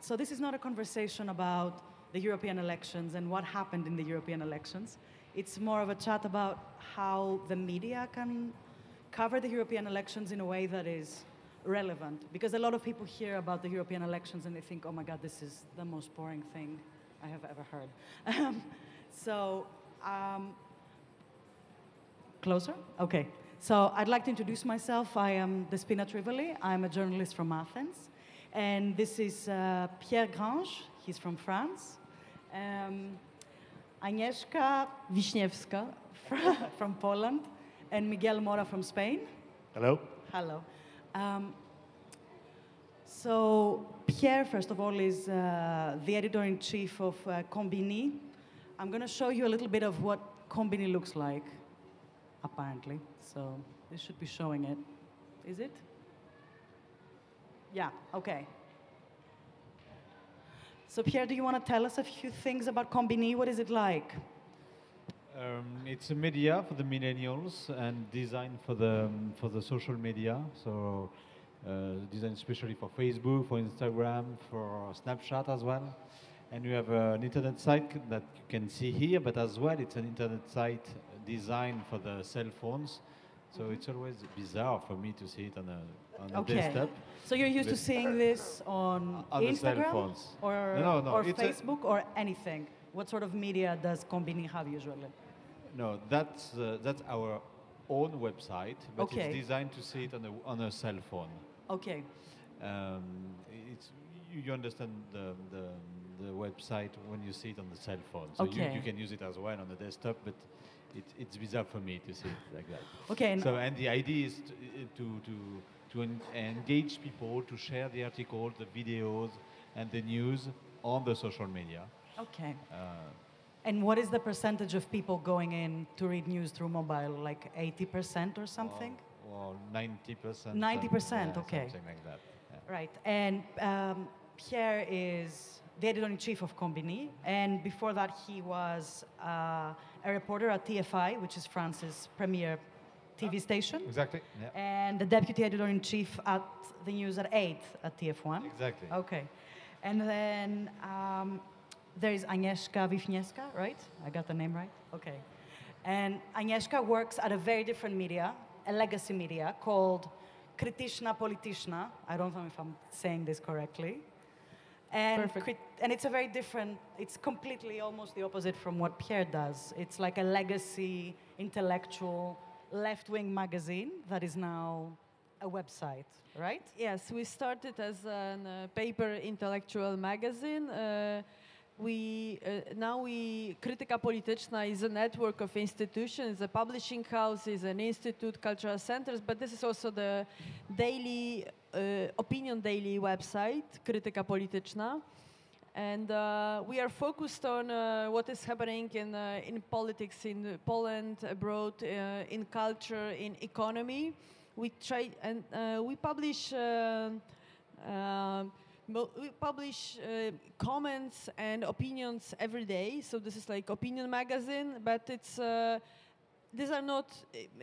So this is not a conversation about the European elections and what happened in the European elections. It's more of a chat about how the media can cover the European elections in a way that is relevant. Because a lot of people hear about the European elections and they think, oh my God, this is the most boring thing I have ever heard. Closer? Okay. So I'd like to introduce myself. I am Despina Trivoli. I'm a journalist from Athens. And this is Pierre Grange. He's from France. Agnieszka Wiśniewska from Poland. And Miguel Mora from Spain. Hello. Hello. So Pierre, first of all, is the editor-in-chief of Konbini. I'm going to show you a little bit of what Konbini looks like, apparently. So this should be showing it. Is it? Yeah, okay. So Pierre, do you want to tell us a few things about Konbini? What is it like? It's a media for the millennials and designed for the social media. So designed especially for Facebook, for Instagram, for Snapchat as well. And we have an internet site that you can see here, but as well it's an internet site designed for the cell phones. So it's always bizarre for me to see it on a desktop. So you're used to seeing this on Instagram or Facebook or anything? What sort of media does Konbini have usually? No, that's our own website, but it's designed to see it on a cell phone. Okay. It's you understand the website when you see it on the cell phone. So you can use it as well on the desktop, but it's bizarre for me to see it like that. Okay. So and the idea is to engage people, to share the articles, the videos, and the news on the social media. Okay. And what is the percentage of people going in to read news through mobile? Like 80% or something? Or 90%. 90%. Something like that. Yeah. Right. And Pierre is the editor-in-chief of Konbini, and before that he was a reporter at TF1, which is France's premier TV station. Exactly. Yeah. And the deputy editor-in-chief at the news at 8 at TF1. Exactly. Okay. And then there is Agnieszka Wiśniewska, right? I got the name right? Okay. And Agnieszka works at a very different media, a legacy media called Krytyka Polityczna. I don't know if I'm saying this correctly. And it's a very different, it's completely almost the opposite from what Pierre does. It's like a legacy, intellectual, left-wing magazine that is now a website, right? Yes, we started as a paper intellectual magazine. Krytyka Polityczna is a network of institutions, a publishing houses, an institute, cultural centers, but this is also the daily opinion daily website, Krytyka Polityczna. And we are focused on what is happening in politics, in Poland, abroad, in culture, in economy. We try and we publish comments and opinions every day. So this is like opinion magazine, but it's these are not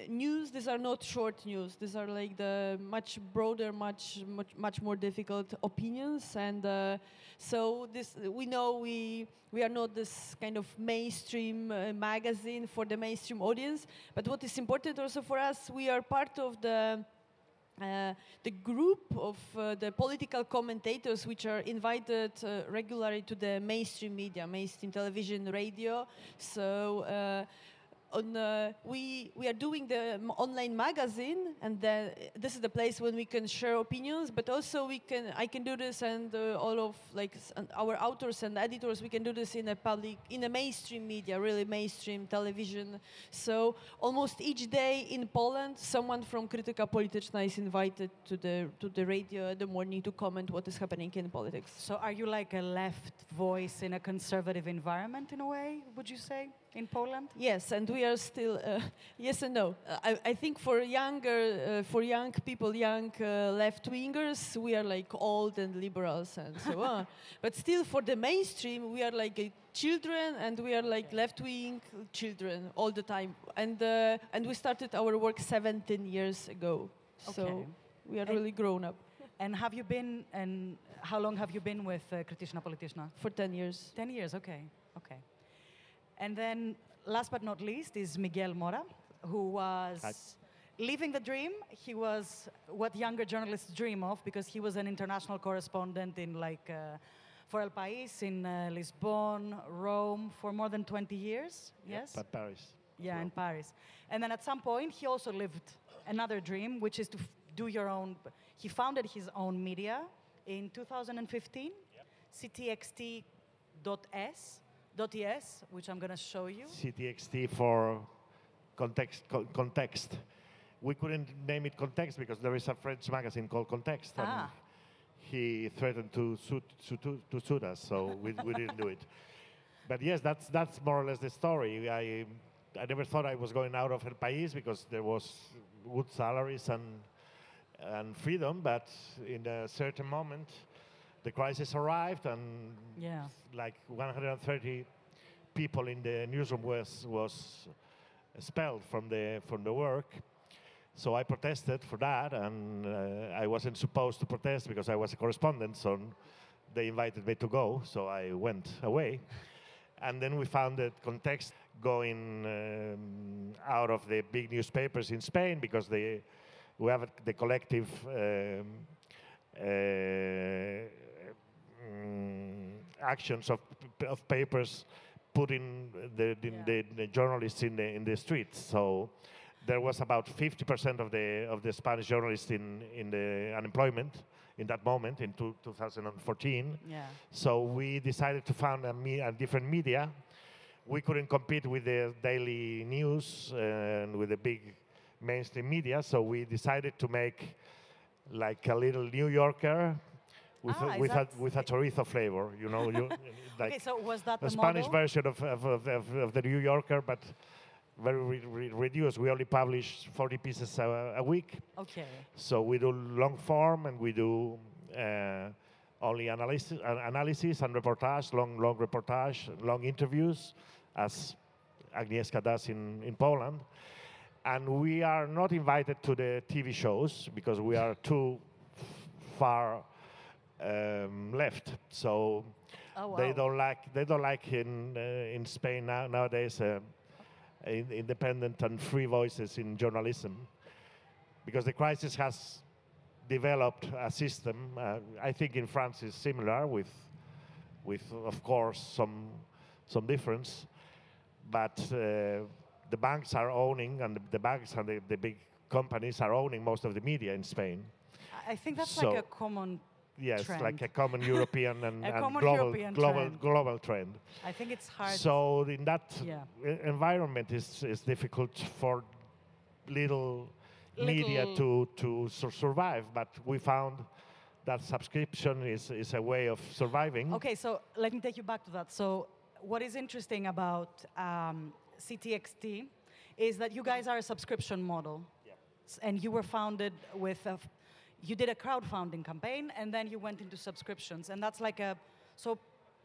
news. These are not short news. These are like the much broader, much more difficult opinions. And so this we know we are not this kind of mainstream magazine for the mainstream audience. But what is important also for us, we are part of the group of the political commentators which are invited regularly to the mainstream media, mainstream television, radio. So we are doing the online magazine, and this is the place when we can share opinions, but also I can do this, and all of like our authors and editors, we can do this in a mainstream media, really mainstream television. So almost each day in Poland, someone from Krytyka Polityczna is invited to the radio in the morning to comment what is happening in politics. So are you like a left voice in a conservative environment in a way, would you say? In Poland? Yes, and we are still yes and no. I think for young left-wingers, we are like old and liberals and so on. But still, for the mainstream, we are like children, and we are like left-wing children all the time. And we started our work 17 years ago, so we are really grown up. And have you been How long have you been with Krytyka Polityczna? For 10 years. 10 years, okay. Okay. And then, last but not least, is Miguel Mora, who was living the dream. He was what younger journalists dream of, because he was an international correspondent in, like, for El País, in Lisbon, Rome, for more than 20 years, yes? Paris. Yeah, in Paris. And then at some point, he also lived another dream, which is to do your own... He founded his own media in 2015, ctxt.es, which I'm going to show you. CTXT for context. We couldn't name it Context because there is a French magazine called Context. Ah. And he threatened to sue us, so we didn't do it. But yes, that's more or less the story. I never thought I was going out of El País because there was good salaries and freedom, but in a certain moment, the crisis arrived, and like 130 people in the newsroom was expelled from the work. So I protested for that, and I wasn't supposed to protest because I was a correspondent, so they invited me to go, so I went away. And then we founded Context, going out of the big newspapers in Spain, because we have the collective actions of papers putting the journalists in the streets. So there was about 50% of the Spanish journalists in the unemployment in that moment, in 2014. Yeah. So we decided to found a different media. We couldn't compete with the daily news and with the big mainstream media, so we decided to make like a little New Yorker with a chorizo flavor, you know. Okay, so was that the Spanish version of the New Yorker, but very reduced. We only publish 40 pieces a week. Okay. So we do long form, and we do only analysis and reportage, long reportage, long interviews, as Agnieszka does in Poland. And we are not invited to the TV shows because we are too far left. So they don't like in Spain nowadays independent and free voices in journalism, because the crisis has developed a system. I think in France is similar, with of course some difference, but. The banks are owning, and the banks and the big companies are owning most of the media in Spain. I think that's so, like a common trend. Yes, like a common European and global trend. I think it's hard. So in that environment, it's difficult for little media to survive, but we found that subscription is a way of surviving. Okay, so let me take you back to that. So what is interesting about... CTXT is that you guys are a subscription model, and you were founded with you did a crowdfunding campaign, and then you went into subscriptions, and that's like so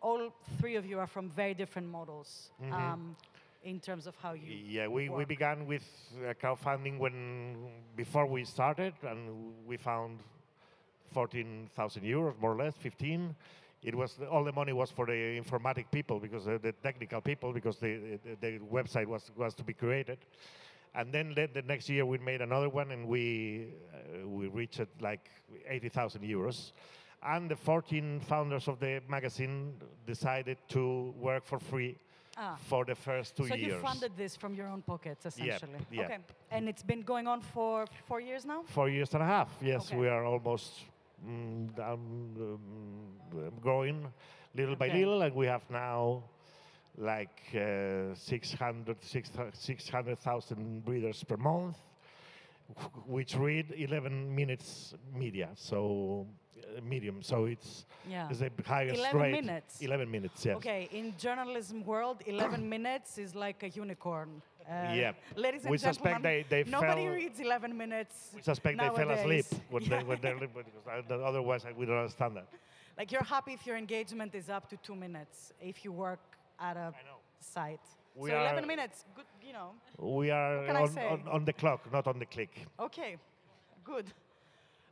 all three of you are from very different models in terms of how you we began with crowdfunding before we started, and we found 14,000 euros, more or less 15. It was all the money was for the informatic people, because the technical people, because the website was to be created, and then the next year we made another one, and we reached like 80,000 euros, and the 14 founders of the magazine decided to work for free for the first two years. So you funded this from your own pockets, essentially. Yep. Okay, and it's been going on for 4 years now. 4 years and a half. Yes, okay. We are almost. Growing little by little, and we have now like 600,000 readers per month, which read 11 minutes media, so medium. So it's the highest 11 rate. 11 minutes, yes. Okay, in journalism world, 11 minutes is like a unicorn. Ladies and gentlemen, nobody reads 11 minutes. We suspect nowadays. They fell asleep when they're because otherwise we don't understand that. Like, you're happy if your engagement is up to 2 minutes if you work at a site. We so 11 minutes, good, you know. We are on the clock, not on the click. Okay, good.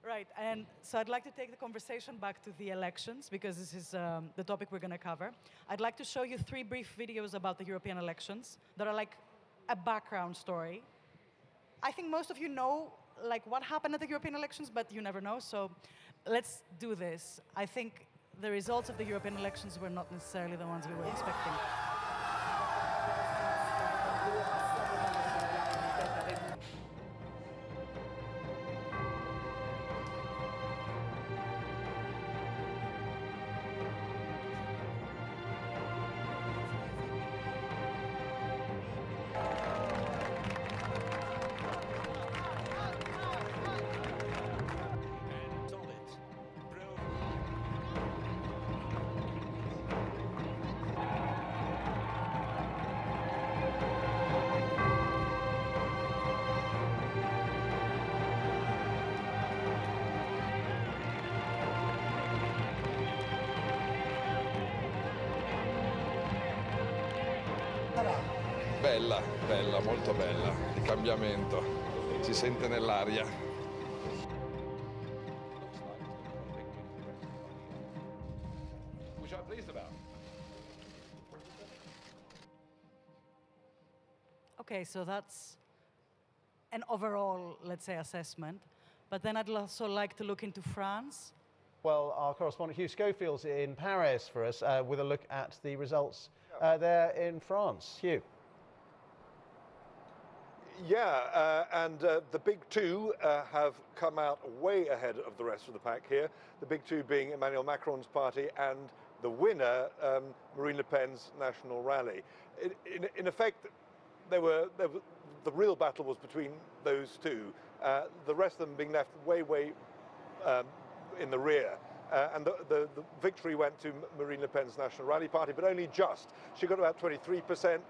Right, and so I'd like to take the conversation back to the elections, because this is the topic we're going to cover. I'd like to show you three brief videos about the European elections that are like a background story. I think most of you know like what happened at the European elections, but you never know, so let's do this. I think the results of the European elections were not necessarily the ones we were expecting. Bella, bella, molto bella, il cambiamento, si sente nell'aria. Which I'm pleased about. Okay, so that's an overall, let's say, assessment. But then I'd also like to look into France. Well, our correspondent Hugh Schofield's in Paris for us with a look at the results there in France. Hugh. Yeah, and the big two have come out way ahead of the rest of the pack here. The big two being Emmanuel Macron's party and the winner, Marine Le Pen's National Rally. In effect, there were the real battle was between those two. The rest of them being left way in the rear. And the victory went to Marine Le Pen's National Rally Party, but only just. She got about 23%,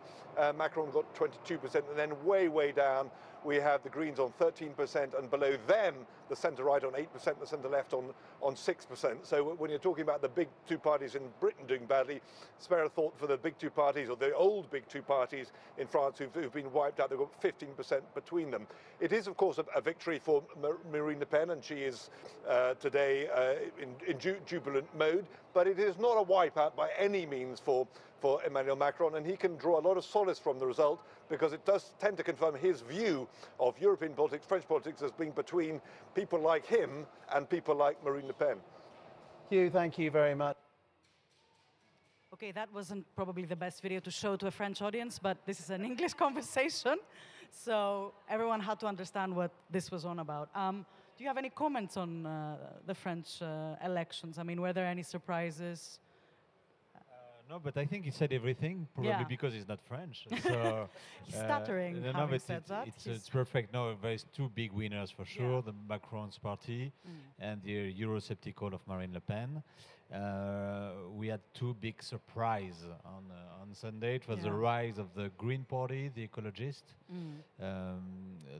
Macron got 22%, and then way down we have the Greens on 13%, and below them the centre-right on 8%, the centre-left on 6%. So when you're talking about the big two parties in Britain doing badly, spare a thought for the big two parties, or the old big two parties in France who've been wiped out. They've got 15% between them. It is, of course, a victory for Marine Le Pen, and she is today in jubilant mode, but it is not a wipeout by any means for Emmanuel Macron, and he can draw a lot of solace from the result because it does tend to confirm his view of European politics, French politics, as being between people like him and people like Marine Le Pen. Hugh, thank you very much. Okay, that wasn't probably the best video to show to a French audience, but this is an English conversation, so everyone had to understand what this was on about. Do you have any comments on the French elections? I mean, were there any surprises? No, but I think he said everything, probably because he's not French. So, he's stuttering, it's perfect. No, there's two big winners for sure, the Macron's party and the Eurosceptical of Marine Le Pen. We had two big surprises on Sunday. It was the rise of the Green Party, the ecologist.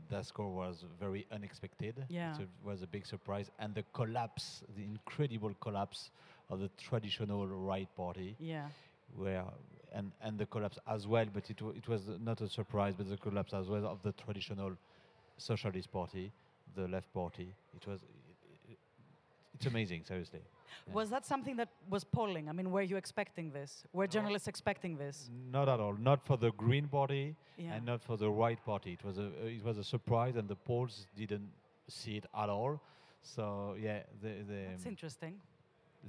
That score was very unexpected. Yeah. It was a big surprise. And the collapse, the incredible collapse of the traditional right party. Yeah. And the collapse as well, but it was not a surprise, but the collapse as well of the traditional socialist party, the left party. It's amazing, seriously. Yeah. Was that something that was polling? I mean, were you expecting this? Were journalists expecting this? Not at all. Not for the Green Party and not for the Right Party. It was a surprise, and the polls didn't see it at all. So that's interesting.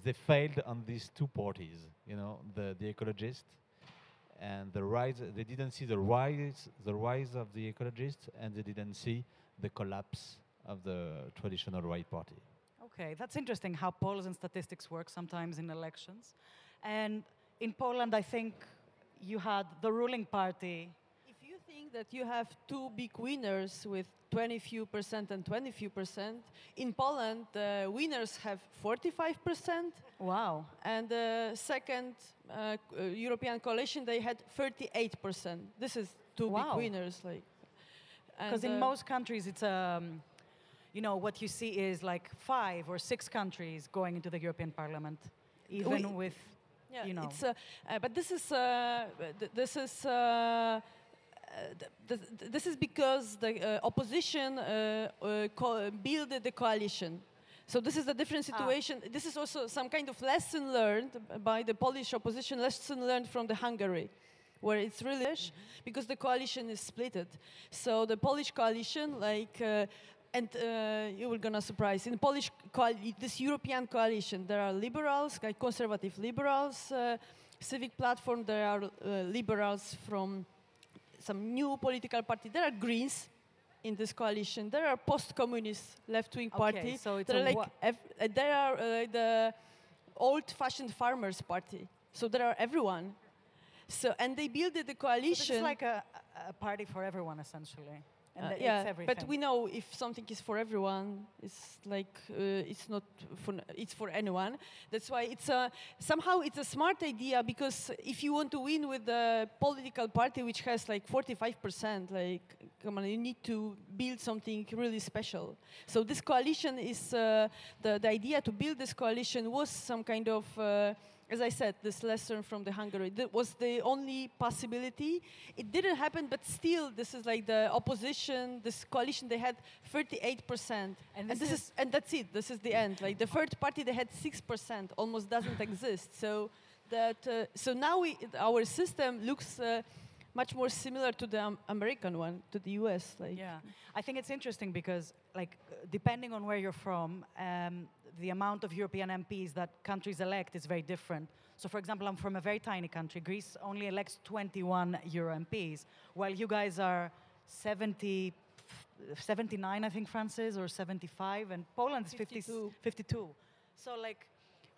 They failed on these two parties. You know, the ecologist and the rise. They didn't see the rise of the ecologist, and they didn't see the collapse of the traditional Right Party. Okay, that's interesting how polls and statistics work sometimes in elections. And in Poland, I think you had the ruling party. If you think that you have two big winners with 20% and 20%, in Poland, the winners have 45%. Wow. And the second European coalition, they had 38%. This is two big winners. Because in most countries, it's you know, what you see is like 5 or 6 countries going into the European Parliament, even with, you know. It's, but this is because the opposition built the coalition. So this is a different situation. This is also some kind of lesson learned by the Polish opposition, lesson learned from the Hungary, where it's really because the coalition is split. So the Polish coalition, like, you were gonna surprise, in the Polish this European coalition, there are liberals, like conservative liberals, Civic Platform, there are liberals from some new political party. There are Greens in this coalition. There are post-communist left-wing party. So it's there are the old-fashioned farmers party. So there are everyone. So and they built the coalition. So it's like a party for everyone, essentially. And yeah, but we know if something is for everyone, it's like it's not for it's for anyone. That's why it's a somehow it's a smart idea, because if you want to win with a political party which has like 45%, like come on, you need to build something really special. So this coalition is the idea to build this coalition was some kind of. As I said, this lesson from the Hungary, that was the only possibility. It didn't happen, but still, this is like the opposition, this coalition, they had 38%. And that's it, this is the end. Like the third party, they had 6%, almost doesn't exist. So that so now our system looks much more similar to the American one, to the US. Like. Yeah, I think it's interesting because like, depending on where you're from, the amount of European MPs that countries elect is very different. So, for example, I'm from a very tiny country. Greece only elects 21 Euro MPs, while you guys are 79, I think, France is, or 75, and Poland is 52. So, like,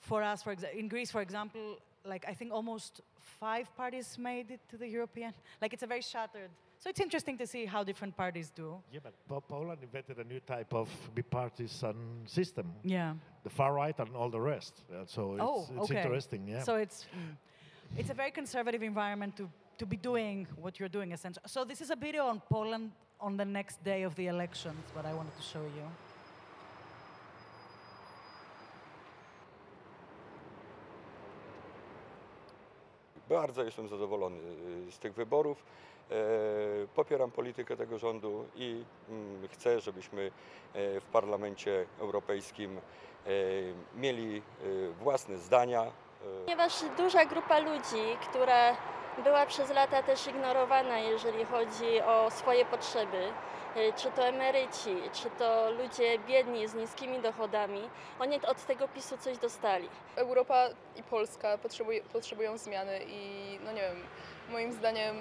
for us, in Greece, for example, like, I think almost 5 parties made it to the European. Like, it's a very shattered. So it's interesting to see how different parties do. Yeah, but Poland invented a new type of bipartisan system. Yeah. The far right and all the rest. So it's interesting, yeah. So it's a very conservative environment to be doing what you're doing, essentially. So this is a video on Poland on the next day of the elections, what I wanted to show you. Bardzo jestem zadowolony z tych wyborów. Popieram politykę tego rządu i chcę, żebyśmy w Parlamencie Europejskim mieli własne zdania. Ponieważ duża grupa ludzi, która była przez lata też ignorowana, jeżeli chodzi o swoje potrzeby, czy to emeryci, czy to ludzie biedni z niskimi dochodami, oni od tego PiS-u coś dostali. Europa i Polska potrzebują zmiany i no nie wiem, moim zdaniem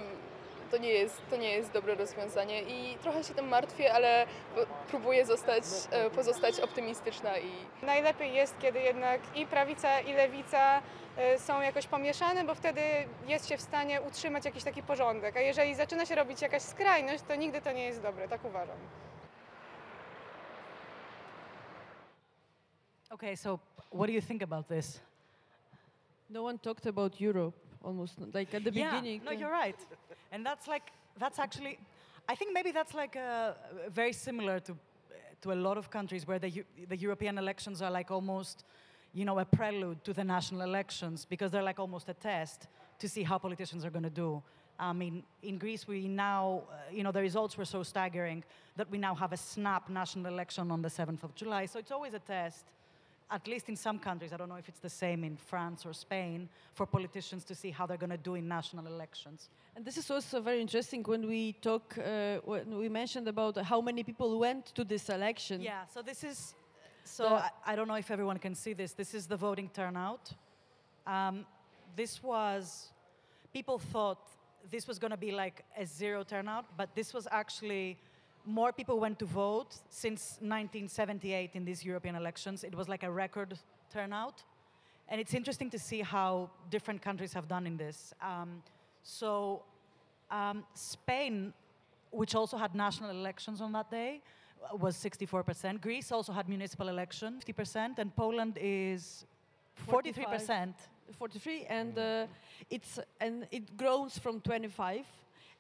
to nie jest dobre rozwiązanie i trochę się tym martwię, ale próbuję pozostać optymistyczna. Najlepiej jest, kiedy jednak i prawica, i lewica są jakoś pomieszane, bo wtedy jest się w stanie utrzymać jakiś taki porządek. A jeżeli zaczyna się robić jakaś skrajność, to nigdy to nie jest dobre, tak uważam. Okay, so what do you think about this? No one talked about Europe. Almost like at the beginning. No, you're right. And that's actually, I think maybe that's like very similar to a lot of countries where the European elections are like almost, you know, a prelude to the national elections because they're like almost a test to see how politicians are going to do. I mean, in Greece we now, you know, the results were so staggering that we now have a snap national election on the 7th of July. So it's always a test. At least in some countries, I don't know if it's the same in France or Spain, for politicians to see how they're going to do in national elections. And this is also very interesting when we talk, when we mentioned about how many people went to this election. Yeah, so this is, I don't know if everyone can see this. This is the voting turnout. This was, people thought this was going to be like a zero turnout, but this was actually more people went to vote since 1978 in these European elections. It was like a record turnout. And it's interesting to see how different countries have done in this. Spain, which also had national elections on that day, was 64%. Greece also had municipal election, 50%. And Poland is 43%. 43, and it grows from 25.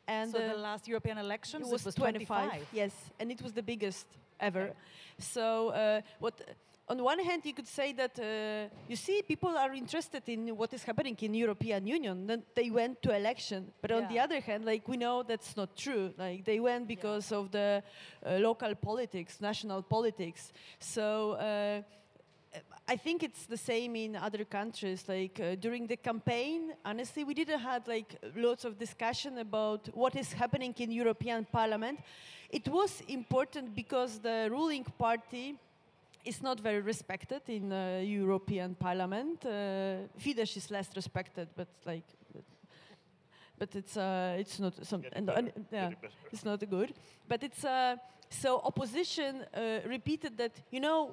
And so the last European elections it was 25. Yes, and it was the biggest ever. So on one hand, you could say that, you see, people are interested in what is happening in European Union. Then they went to election. But on the other hand, like we know that's not true. Like they went because of the local politics, national politics. So I think it's the same in other countries. Like during the campaign, honestly, we didn't have lots of discussion about what is happening in European Parliament. It was important because the ruling party is not very respected in European Parliament. Fidesz is less respected, but it's not some, it's not good. But it's so opposition repeated that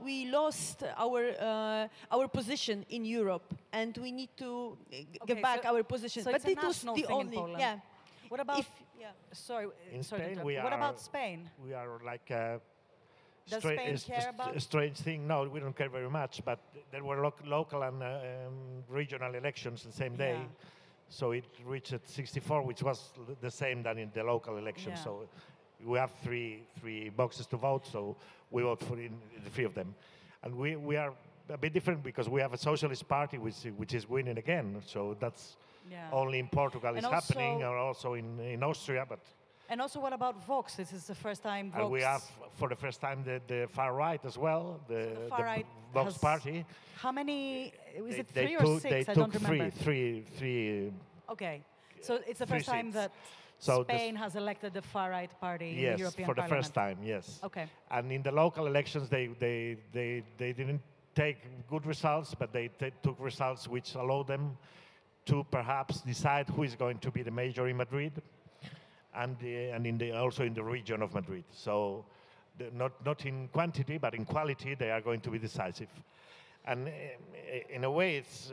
we lost our position in Europe and we need to get back our position. So but it was the only What about What about Spain? We are like does Spain care about? Strange thing. No, we don't care very much. But there were local and regional elections the same day. Yeah. So it reached 64, which was the same than in the local election. Yeah. So we have three boxes to vote, so we vote for the three of them. And we are a bit different because we have a socialist party which is winning again. So that's only in Portugal and it's happening, or also in Austria. But and also, what about Vox? This is the first time Vox... And we have, for the first time, the far right as well, the Vox party. How many? Is it three or six? I don't remember. Three. Okay. So it's the first time that Spain has elected the far right party in the European Parliament. Yes, for the first time, yes. Okay. And in the local elections, they didn't take good results, but they took results which allowed them to perhaps decide who is going to be the mayor in Madrid. And also in the region of Madrid. So not in quantity, but in quality, they are going to be decisive. And in a way, it's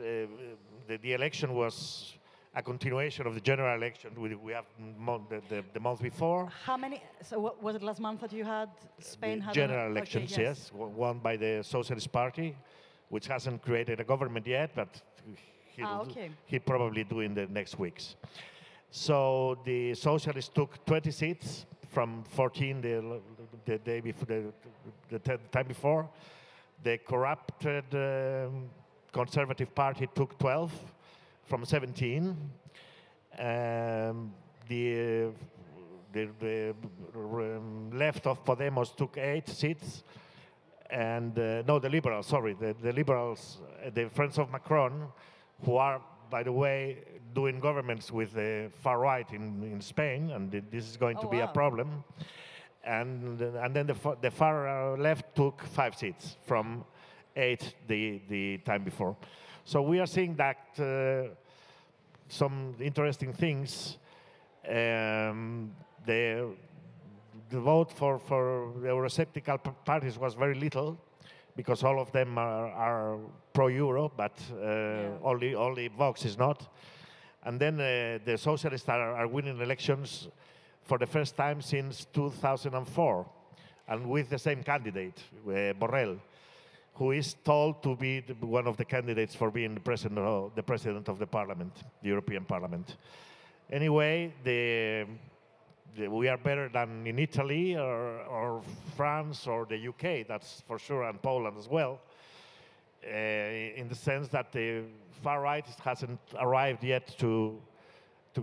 the election was a continuation of the general election we have the month before. How many? So what, was it last month that you had Spain? The had general elections, okay, yes, won by the Socialist Party, which hasn't created a government yet, but he'll probably do in the next weeks. So the Socialists took 20 seats from 14 the day before, the time before. The corrupted Conservative Party took 12 from 17. The left of Podemos took 8 seats, and the Liberals. Sorry, the Liberals, the friends of Macron, who are, by the way, doing governments with the far right in Spain, and this is going to be a problem. And then the far left took 5 seats from 8 the time before. So we are seeing that some interesting things. The vote for the Eurosceptical parties was very little, because all of them are pro-Euro, but only Vox is not. And then the Socialists are winning elections for the first time since 2004, and with the same candidate, Borrell, who is told to be one of the candidates for being the president of the Parliament, the European Parliament. Anyway, we are better than in Italy or France or the UK, that's for sure, and Poland as well, in the sense that the far right hasn't arrived yet to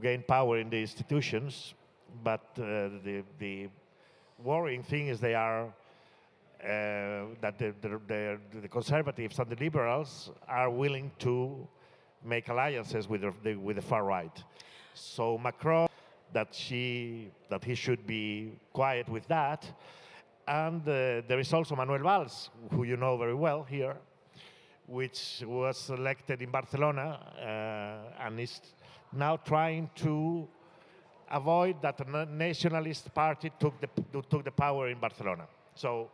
gain power in the institutions. But the worrying thing is they are that the Conservatives and the Liberals are willing to make alliances with the far right. So Macron... that he should be quiet with that. And there is also Manuel Valls, who you know very well here, which was elected in Barcelona and is now trying to avoid that the nationalist party took the power in Barcelona. So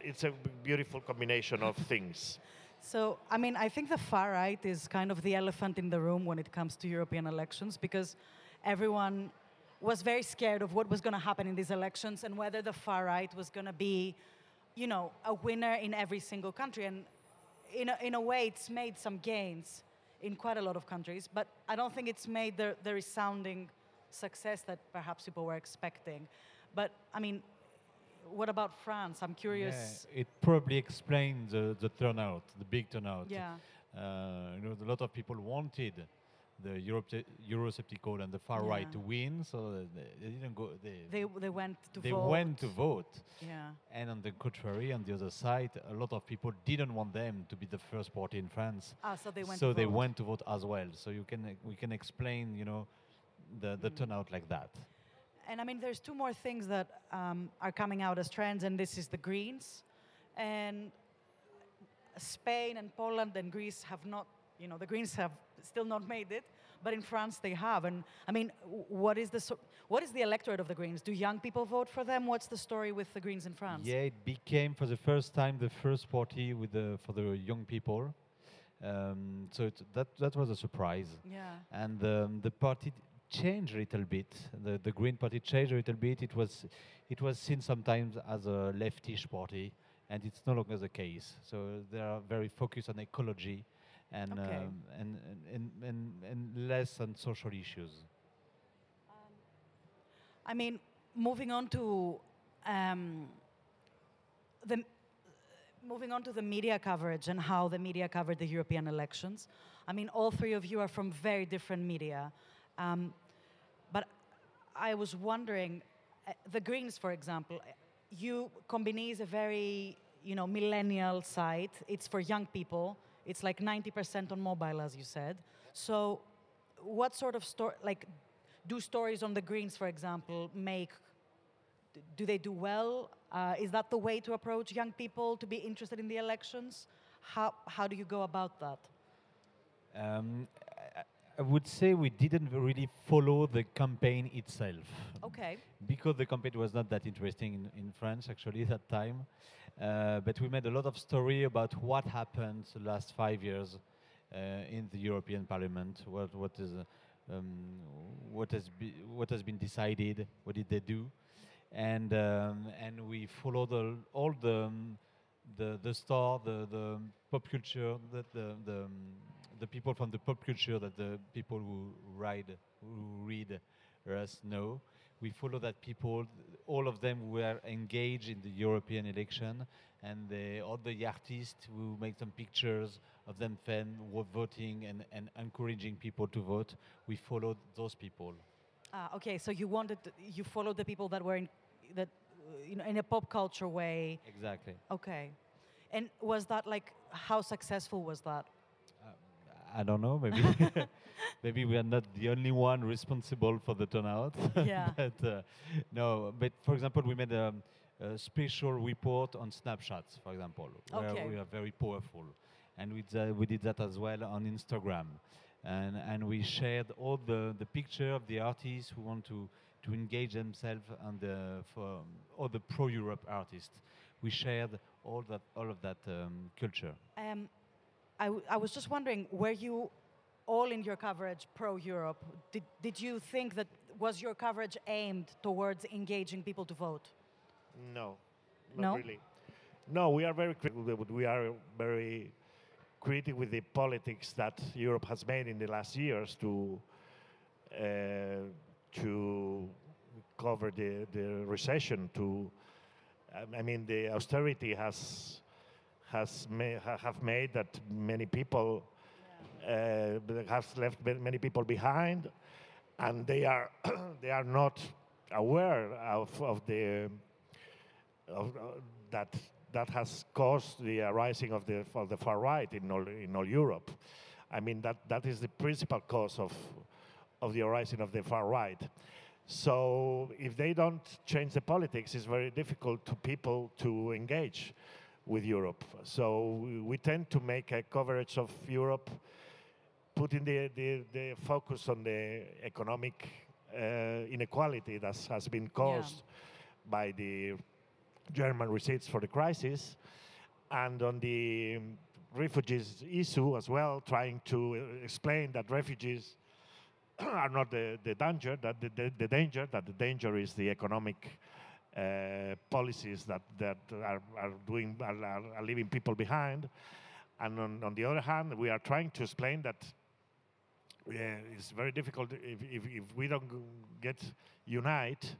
it's a beautiful combination of things. So, I mean, I think the far right is kind of the elephant in the room when it comes to European elections, because everyone was very scared of what was going to happen in these elections and whether the far right was going to be, a winner in every single country. And in a way, it's made some gains in quite a lot of countries, but I don't think it's made the resounding success that perhaps people were expecting. But, I mean, what about France? I'm curious. Yeah, it probably explained the turnout, the big turnout. Yeah. A lot of people wanted the Eurosceptical and the far right to win, so they didn't go. They went to vote. Yeah. And on the contrary, on the other side, a lot of people didn't want them to be the first party in France. So they went to vote as well. So we can explain, the turnout like that. And I mean, there's two more things that are coming out as trends, and this is the Greens, and Spain and Poland and Greece have not. The Greens have still not made it, but in France they have. And I mean, what is the electorate of the Greens? Do young people vote for them? What's the story with the Greens in France? Yeah, it became for the first time the first party for the young people. So that was a surprise. Yeah. And the party changed a little bit. The Green Party changed a little bit. It was seen sometimes as a leftish party, and it's no longer the case. So they are very focused on ecology. And, okay. and less on social issues. I mean, moving on to the media coverage and how the media covered the European elections. I mean, all three of you are from very different media, but I was wondering, the Greens, for example, Konbini is a very millennial site. It's for young people. It's like 90% on mobile, as you said. So what sort of do stories on the Greens, for example, do they do well? Is that the way to approach young people to be interested in the elections? How do you go about that? I would say we didn't really follow the campaign itself. Okay. Because the campaign was not that interesting in France, actually, at that time. But we made a lot of story about what happened the last 5 years in the European Parliament. What has been decided? What did they do? And we followed all the pop culture, the people from the pop culture that the people who read us know. We follow that people, all of them were engaged in the European election, and all the artists who make some pictures of them voting and encouraging people to vote. We followed those people. Okay, so you followed the people that were in a pop culture way. Exactly. Okay. And was that how successful was that? I don't know, maybe we are not the only one responsible for the turnout. Yeah. But for example, we made a special report on Snapchats, for example, where we are very powerful. And we did that as well on Instagram. And we shared all the picture of the artists who want to engage themselves for all the pro-Europe artists. We shared all of that culture. I was just wondering, were you all in your coverage pro-Europe? Did you think that was your coverage aimed towards engaging people to vote? No, not really. No, we are very creative with the politics that Europe has made in the last years to cover the recession. The austerity have made that many people have left many people behind, and they are not aware of that has caused the rising of the far right in all Europe. I mean that is the principal cause of the rising of the far right. So if they don't change the politics, it's very difficult to people to engage with Europe. So we tend to make a coverage of Europe, putting the focus on the economic inequality that has been caused by the German receipts for the crisis, and on the refugees issue as well, trying to explain that refugees are not the danger, that the danger is the economic policies that are leaving people behind, and on the other hand, we are trying to explain that it's very difficult if we don't get unite.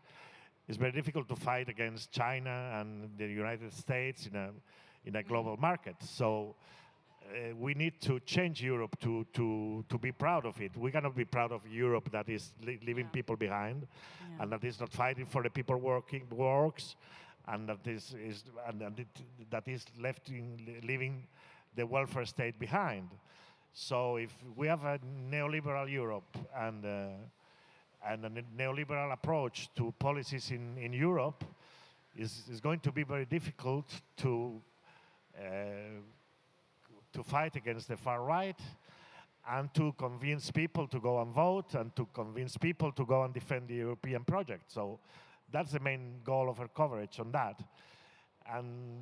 It's very difficult to fight against China and the United States in a global market. So we need to change Europe to be proud of it. We cannot be proud of Europe that is leaving people behind, and that is not fighting for the people works, and that is left in leaving the welfare state behind. So if we have a neoliberal Europe and a neoliberal approach to policies in Europe, it's going to be very difficult to fight against the far right and to convince people to go and vote and to convince people to go and defend the European project. So that's the main goal of our coverage on that. And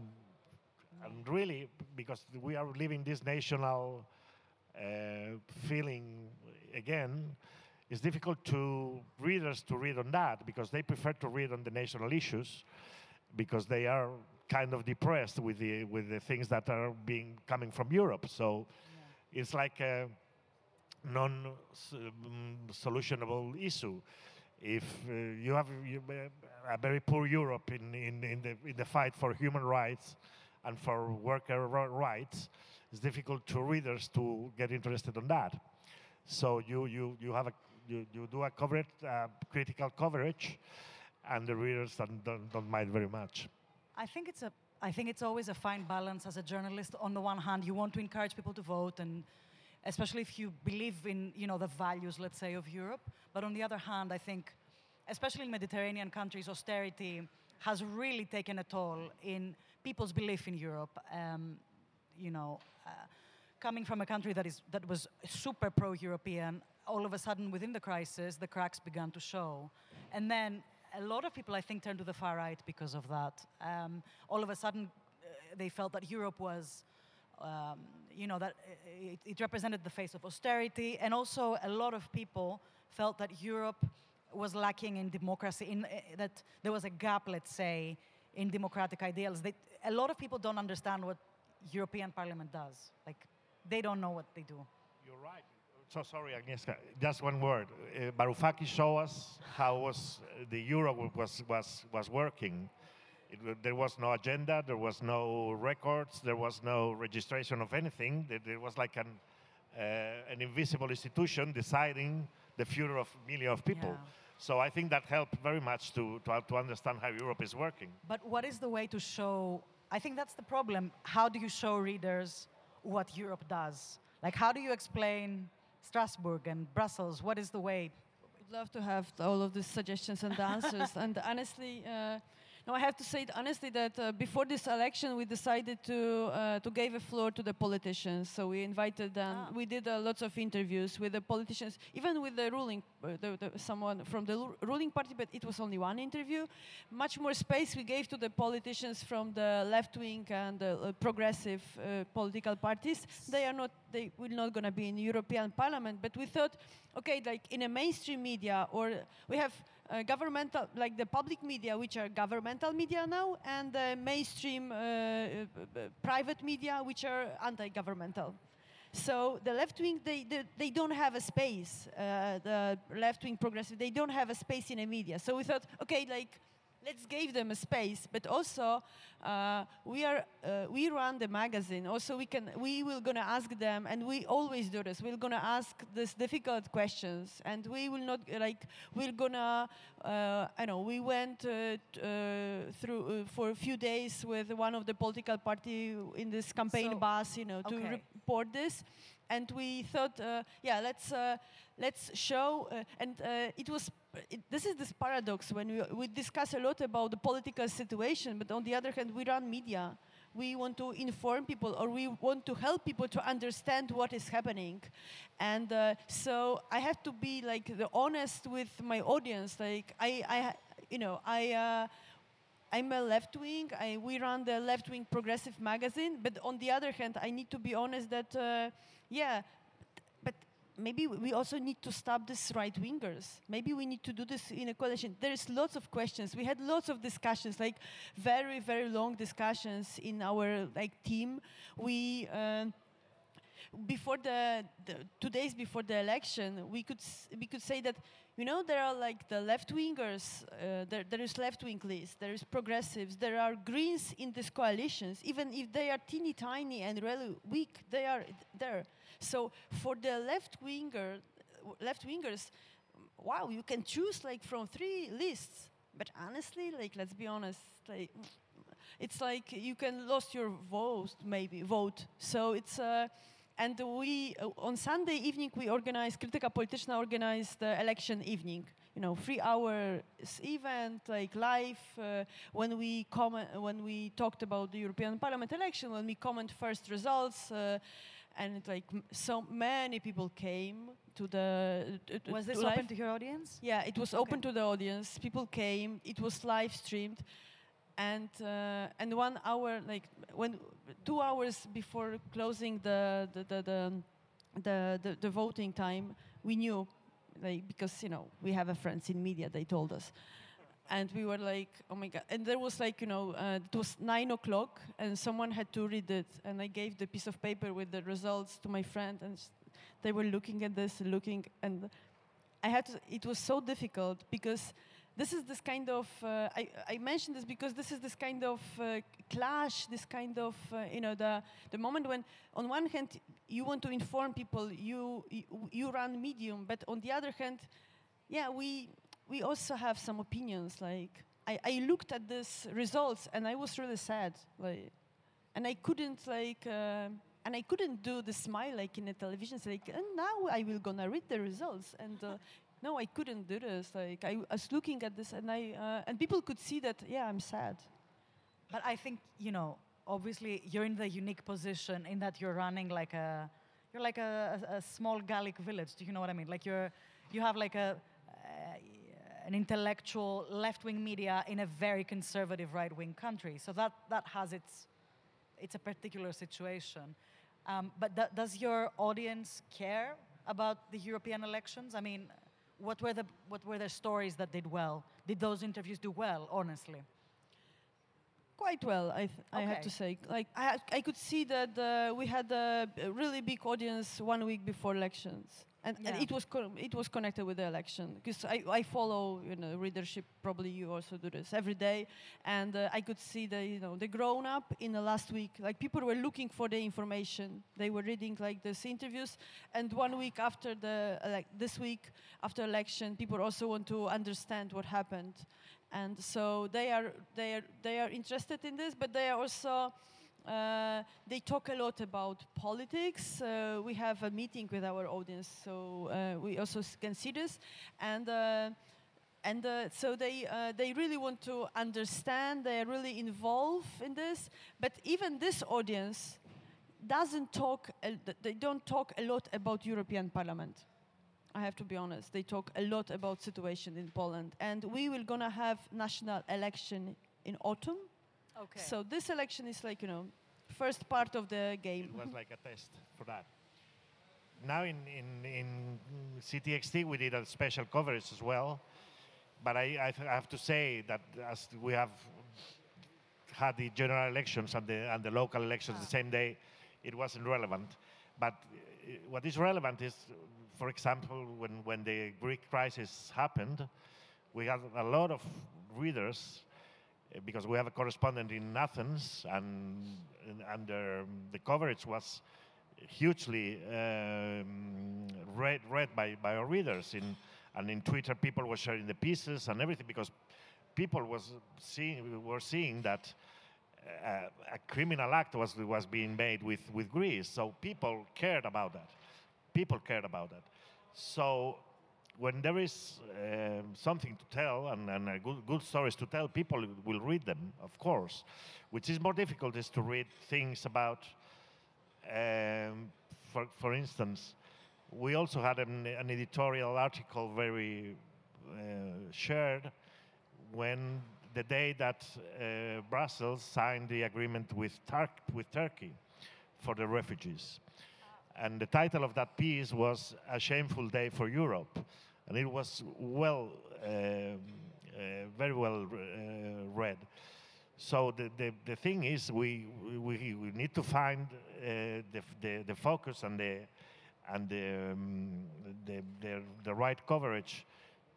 really, because we are living this national feeling again, it's difficult to readers to read on that because they prefer to read on the national issues because they are kind of depressed with the things that are coming from Europe. So it's like a non-solutionable issue. If you have a very poor Europe in the fight for human rights and for worker rights, it's difficult to readers to get interested in that. So you do a coverage, critical coverage, and the readers don't mind very much. I think it's always a fine balance as a journalist. On the one hand, you want to encourage people to vote, and especially if you believe in, the values, let's say, of Europe. But on the other hand, I think, especially in Mediterranean countries, austerity has really taken a toll in people's belief in Europe. Coming from a country that was super pro-European, all of a sudden, within the crisis, the cracks began to show, and then. A lot of people, I think, turned to the far right because of that. All of a sudden, they felt that Europe was, that it represented the face of austerity. And also, a lot of people felt that Europe was lacking in democracy, that there was a gap, let's say, in democratic ideals. A lot of people don't understand what European Parliament does. Like, they don't know what they do. You're right. So sorry, Agnieszka, just one word. Varoufakis showed us how the euro was working. There was no agenda, there was no records, there was no registration of anything. There was like an invisible institution deciding the future of millions of people. Yeah. So I think that helped very much to understand how Europe is working. But what is the way to show? I think that's the problem. How do you show readers what Europe does? Like, how do you explain Strasbourg and Brussels? What is the way? I'd love to have all of these suggestions and answers. And honestly, I have to say it honestly that before this election, we decided to give a floor to the politicians. So we invited them. Ah. We did lots of interviews with the politicians, even with the ruling, someone from the ruling party, but it was only one interview. Much more space we gave to the politicians from the left-wing and progressive political parties. They were not going to be in European Parliament, but we thought, okay, like in a mainstream media, or we have governmental, like the public media, which are governmental media now, and the mainstream private media, which are anti-governmental. So the left wing, they don't have a space. The left wing progressive, they don't have a space in the media. So we thought, okay, like let's give them a space, but also we run the magazine. Also, we will gonna ask them, and we always do this. We're gonna ask these difficult questions, and we will not We went through for a few days with one of the political party in this campaign bus, to report this. And we thought, let's show. This is this paradox when we discuss a lot about the political situation, but on the other hand, we run media. We want to inform people, or we want to help people to understand what is happening. And so I have to be honest with my audience. Like I'm a left wing. We run the left wing progressive magazine, but on the other hand, I need to be honest that, but maybe we also need to stop these right wingers. Maybe we need to do this in a coalition. There's lots of questions. We had lots of discussions, like very, very long discussions in our team. We before the 2 days before the election, we could say that, you know, there are like the left-wingers, there is left-wing list, there is progressives, there are Greens in these coalitions, even if they are teeny tiny and really weak, they are there. So for the left-wingers, wow, you can choose like from 3 lists. But honestly, like, let's be honest, like, it's like you can lose your vote. So it's and we on Sunday evening we organized, Krytyka Polityczna organized the election evening. You know, 3 hours event, like live. When we talked about the European Parliament election, when we comment first results, and like so many people came to the. Was this open to your audience? Yeah, it was open to the audience. People came. It was live streamed. And 1 hour, like when 2 hours before closing the voting time, we knew, like, because you know we have friends in media, they told us, and we were like, oh my god! And there was like, you know, it was 9 o'clock, and someone had to read it, and I gave the piece of paper with the results to my friend, and they were looking at this, and I had to. It was so difficult because. This is this kind of, I mention this because this is this kind of clash, this kind of, you know, the moment when on one hand you want to inform people, you run medium, but on the other hand, yeah, we also have some opinions. Like I looked at these results and I was really sad, like, and I couldn't like, and I couldn't do the smile like in the television, like, and now I will gonna read the results and. No, I couldn't do this. Like I was looking at this, and I people could see that. Yeah, I'm sad. But I think, you know, obviously you're in the unique position in that you're running like a small Gallic village. Do you know what I mean? Like you have like an intellectual left-wing media in a very conservative right-wing country. So that has it's a particular situation. But does your audience care about the European elections? I mean. What were the stories that did well? Did those interviews do well, honestly? Quite well, I have to say. Like I could see that we had a really big audience 1 week before elections, and it was connected with the election because I follow, you know, readership. Probably you also do this every day, and I could see the, you know, the grown up in the last week. Like people were looking for the information. They were reading like these interviews, and 1 week after this week after election, people also want to understand what happened, and so they are interested in this, but they are also. They talk a lot about politics. We have a meeting with our audience, so we also can see this, and so they really want to understand. They are really involved in this. But even this audience doesn't talk. They don't talk a lot about European Parliament. I have to be honest. They talk a lot about situation in Poland, and we will gonna have national election in autumn. Okay. So this election is like, you know, first part of the game. It was like a test for that. Now in CTXT we did a special coverage as well, but I have to say that as we have had the general elections and the local elections the same day, it wasn't relevant. But what is relevant is, for example, when the Greek crisis happened, we had a lot of readers. Because we have a correspondent in Athens, and the coverage was hugely read by our readers. In Twitter, people were sharing the pieces and everything because people were seeing that a criminal act was being made with Greece. So people cared about that. So. When there is something to tell and good stories to tell, people will read them, of course. Which is more difficult is to read things about, for instance, we also had an editorial article very shared when the day that Brussels signed the agreement with Turkey for the refugees. And the title of that piece was A Shameful Day for Europe. And it was very well read. So the thing is, we need to find the focus and the right coverage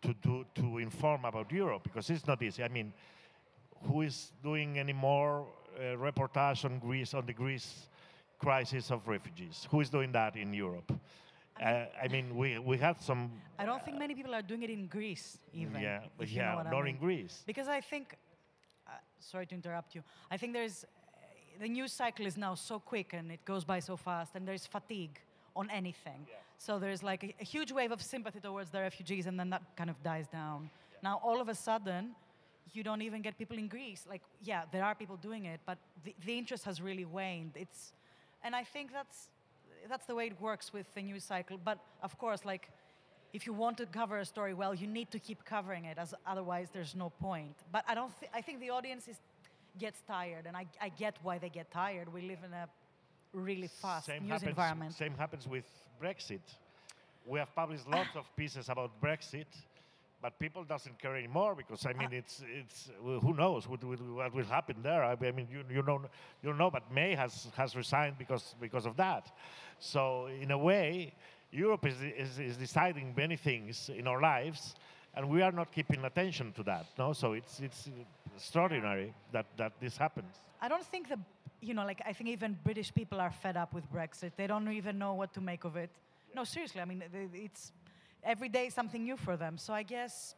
to inform about Europe, because it's not easy. I mean, who is doing any more reportage on Greece, on the Greece crisis of refugees? Who is doing that in Europe? I mean, we had some. I don't think many people are doing it in Greece, even. Yeah, but yeah, not in Greece. Because I think. Sorry to interrupt you. I think there's the news cycle is now so quick and it goes by so fast, and there's fatigue on anything. Yeah. So there's like a huge wave of sympathy towards the refugees, and then that kind of dies down. Yeah. Now all of a sudden, you don't even get people in Greece. Like, yeah, there are people doing it, but the interest has really waned. It's, and I think that's the way it works with the news cycle. But of course, like, if you want to cover a story well, you need to keep covering it, as otherwise there's no point. But I don't. I think the audience gets tired, and I get why they get tired. We live in a really fast news environment. Same happens with Brexit. We have published lots of pieces about Brexit, but people doesn't care anymore because I mean it's who knows what will happen there. I mean you know, but May has resigned because of that. So in a way, Europe is deciding many things in our lives, and we are not keeping attention to that. No, so it's extraordinary that this happens. I don't think I think even British people are fed up with Brexit. They don't even know what to make of it. Yeah. No, seriously. I mean, it's every day something new for them. So I guess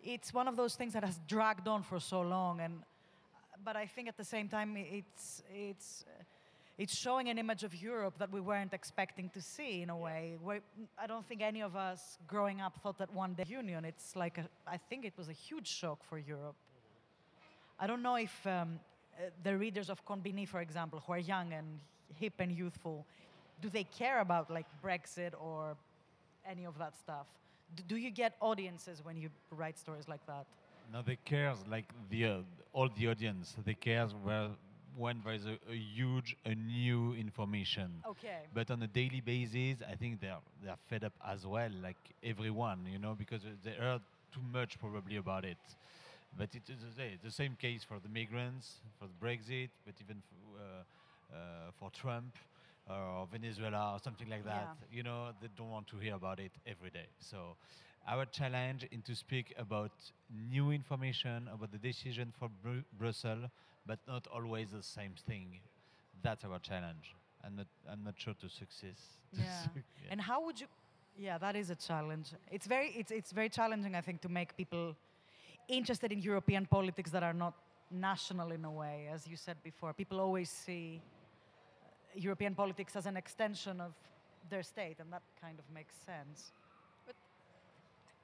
it's one of those things that has dragged on for so long. But I think at the same time it's showing an image of Europe that we weren't expecting to see, in a way. I don't think any of us growing up thought that one day union, it's like, I think it was a huge shock for Europe. I don't know if the readers of Konbini, for example, who are young and hip and youthful, do they care about like Brexit or any of that stuff? Do you get audiences when you write stories like that? No, they care, like all the audience, they care when there is a huge, new information. Okay. But on a daily basis, I think they're fed up as well, like everyone, you know, because they heard too much probably about it. But it is the same case for the migrants, for the Brexit, but even for Trump or Venezuela or something like that. Yeah. You know, they don't want to hear about it every day. So our challenge is to speak about new information, about the decision for Brussels, but not always the same thing. That's our challenge. I'm not sure to succeed. Yeah. And how would you? Yeah, that is a challenge. It's very challenging, I think, to make people interested in European politics that are not national in a way, as you said before. People always see European politics as an extension of their state, and that kind of makes sense.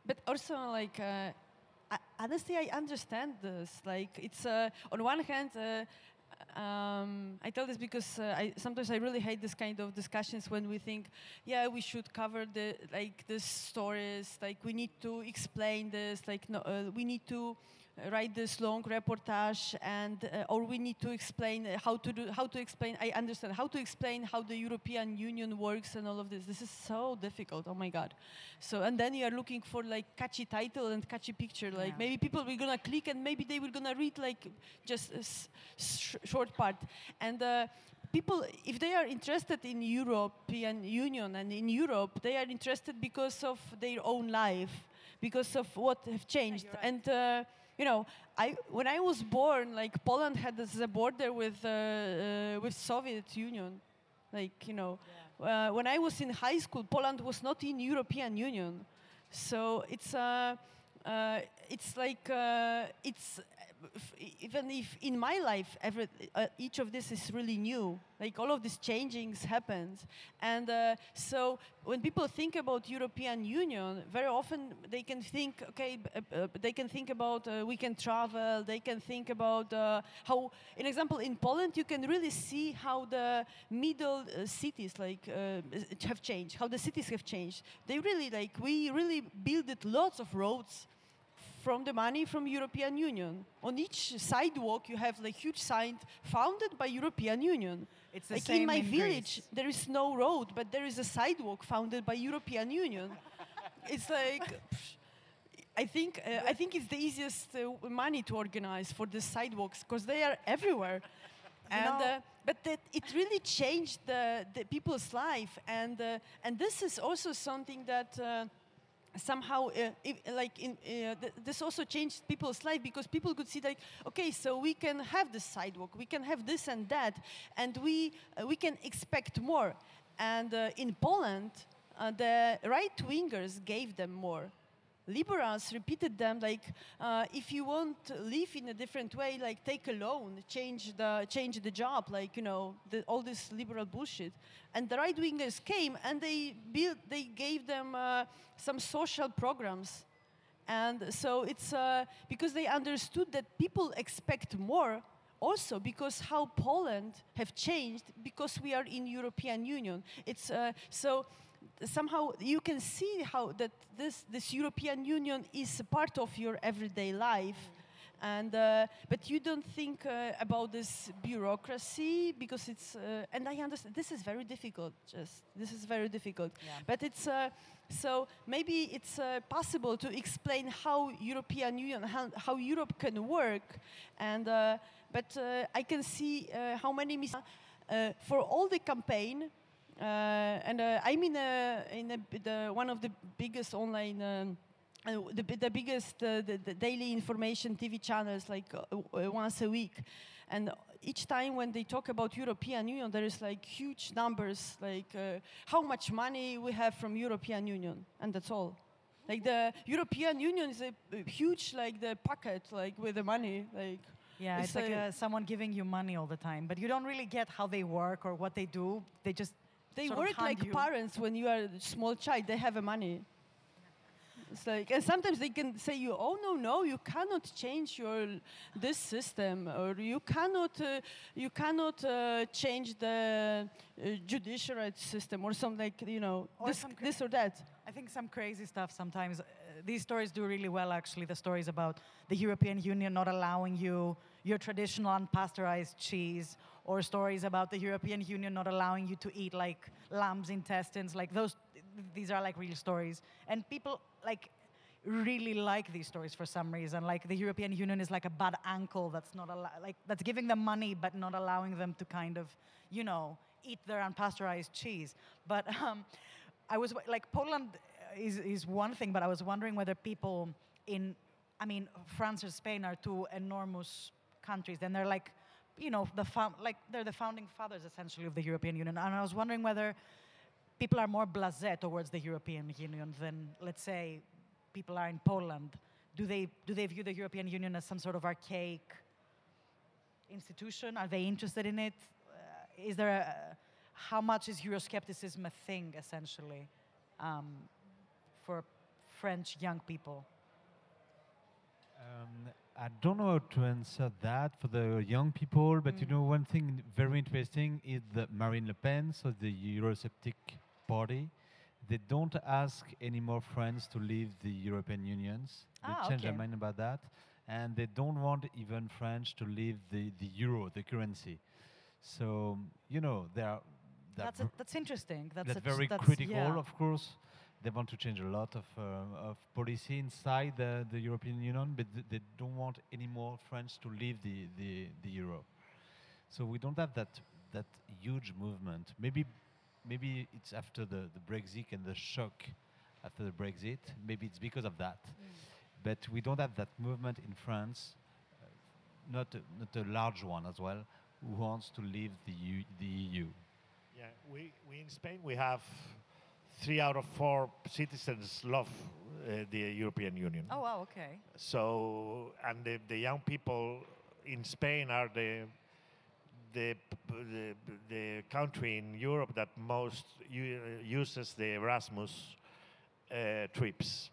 But also, like. Honestly, I understand this. Like, it's on one hand, I tell this because sometimes I really hate this kind of discussions when we think, yeah, we should cover the stories. Like, we need to explain this. Like, no, we need to write this long reportage, and or we need to explain how to explain. I understand how to explain how the European Union works and all of this. This is so difficult. Oh my God! So and then you are looking for like catchy title and catchy picture. Like maybe people will gonna click and maybe they will gonna read like just a short part. And people, if they are interested in European Union and in Europe, they are interested because of their own life, because of what have changed. Yeah, you're right. And you know, when I was born, like Poland had the border with Soviet Union, like you know. Yeah. When I was in high school, Poland was not in European Union, so it's even if in my life each of this is really new. Like all of these changings happens, and so when people think about European Union, very often they can think, okay, they can think about we can travel. They can think about how, an example in Poland, you can really see how the middle cities like have changed, how the cities have changed. They really we really built lots of roads from the money from European Union. On each sidewalk, you have the huge sign founded by European Union. It's the same in my village, Greece. There is no road, but there is a sidewalk founded by European Union. It's like, I think it's the easiest money to organize for the sidewalks because they are everywhere. But that it really changed the people's life, and this is also something that somehow, this also changed people's life because people could see like, okay, so we can have the sidewalk, we can have this and that, and we can expect more. And in Poland, the right wingers gave them more. Liberals repeated them like, if you want to live in a different way, like take a loan, change the job, like, you know, all this liberal bullshit. And the right wingers came and they gave them some social programs. And so it's because they understood that people expect more, also because how Poland have changed because we are in European Union. It's so. Somehow you can see how that this European Union is a part of your everyday life, and but you don't think about this bureaucracy because it's and I understand this is very difficult. Yeah. But it's so maybe it's possible to explain how European Union how Europe can work, and but I can see how many for all the campaign. I'm in one of the biggest online, the biggest the daily information TV channels, like once a week, and each time when they talk about European Union, there is like huge numbers, like how much money we have from European Union, and that's all. Like the European Union is a huge like the pocket, like with the money, like. Yeah, it's like someone giving you money all the time, but you don't really get how they work or what they do. They just work like you. Parents when you are a small child. They have money. It's like, and sometimes they can say you, oh no, you cannot change this system, or you cannot change the judiciary system or something like or this or that. I think some crazy stuff sometimes. These stories do really well, actually, the stories about the European Union not allowing you your traditional unpasteurized cheese, or stories about the European Union not allowing you to eat, like, lamb's intestines. Like, these are, like, real stories. And people, like, really like these stories for some reason. Like, the European Union is like a bad uncle that's not that's giving them money but not allowing them to kind of, eat their unpasteurized cheese. But I was, like, Poland... Is one thing, but I was wondering whether people France or Spain are two enormous countries, and they're like, they're the founding fathers essentially of the European Union. And I was wondering whether people are more blasé towards the European Union than, let's say, people are in Poland. Do they view the European Union as some sort of archaic institution? Are they interested in it? How much is Euroscepticism a thing essentially? For French young people? I don't know how to answer that for the young people, but one thing very interesting is that Marine Le Pen, so the Eurosceptic party, they don't ask any more friends to leave the European Unions. They change their mind about that. And they don't want even French to leave the euro, the currency. So, they are... That's interesting. That's critical, of course. They want to change a lot of policy inside the European Union, but they don't want any more French to leave the euro. So we don't have that huge movement. Maybe it's after the Brexit and the shock after the Brexit. Maybe it's because of that. But we don't have that movement in France, not a large one as well, who wants to leave the EU. Yeah, we in Spain, we have... 3 out of 4 citizens love the European Union. Oh, wow, okay. So, and the young people in Spain are the country in Europe that most uses the Erasmus trips.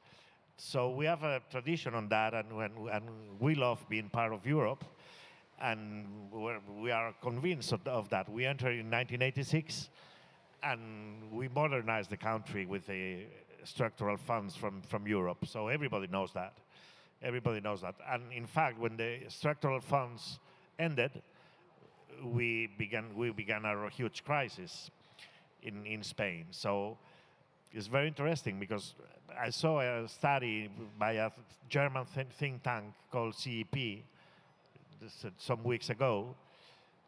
So we have a tradition on that, and we love being part of Europe, and we are convinced of that. We entered in 1986. And we modernized the country with the structural funds from Europe. So everybody knows that. And in fact, when the structural funds ended, we began our huge crisis in Spain. So It's very interesting because I saw a study by a German think tank called CEP some weeks ago,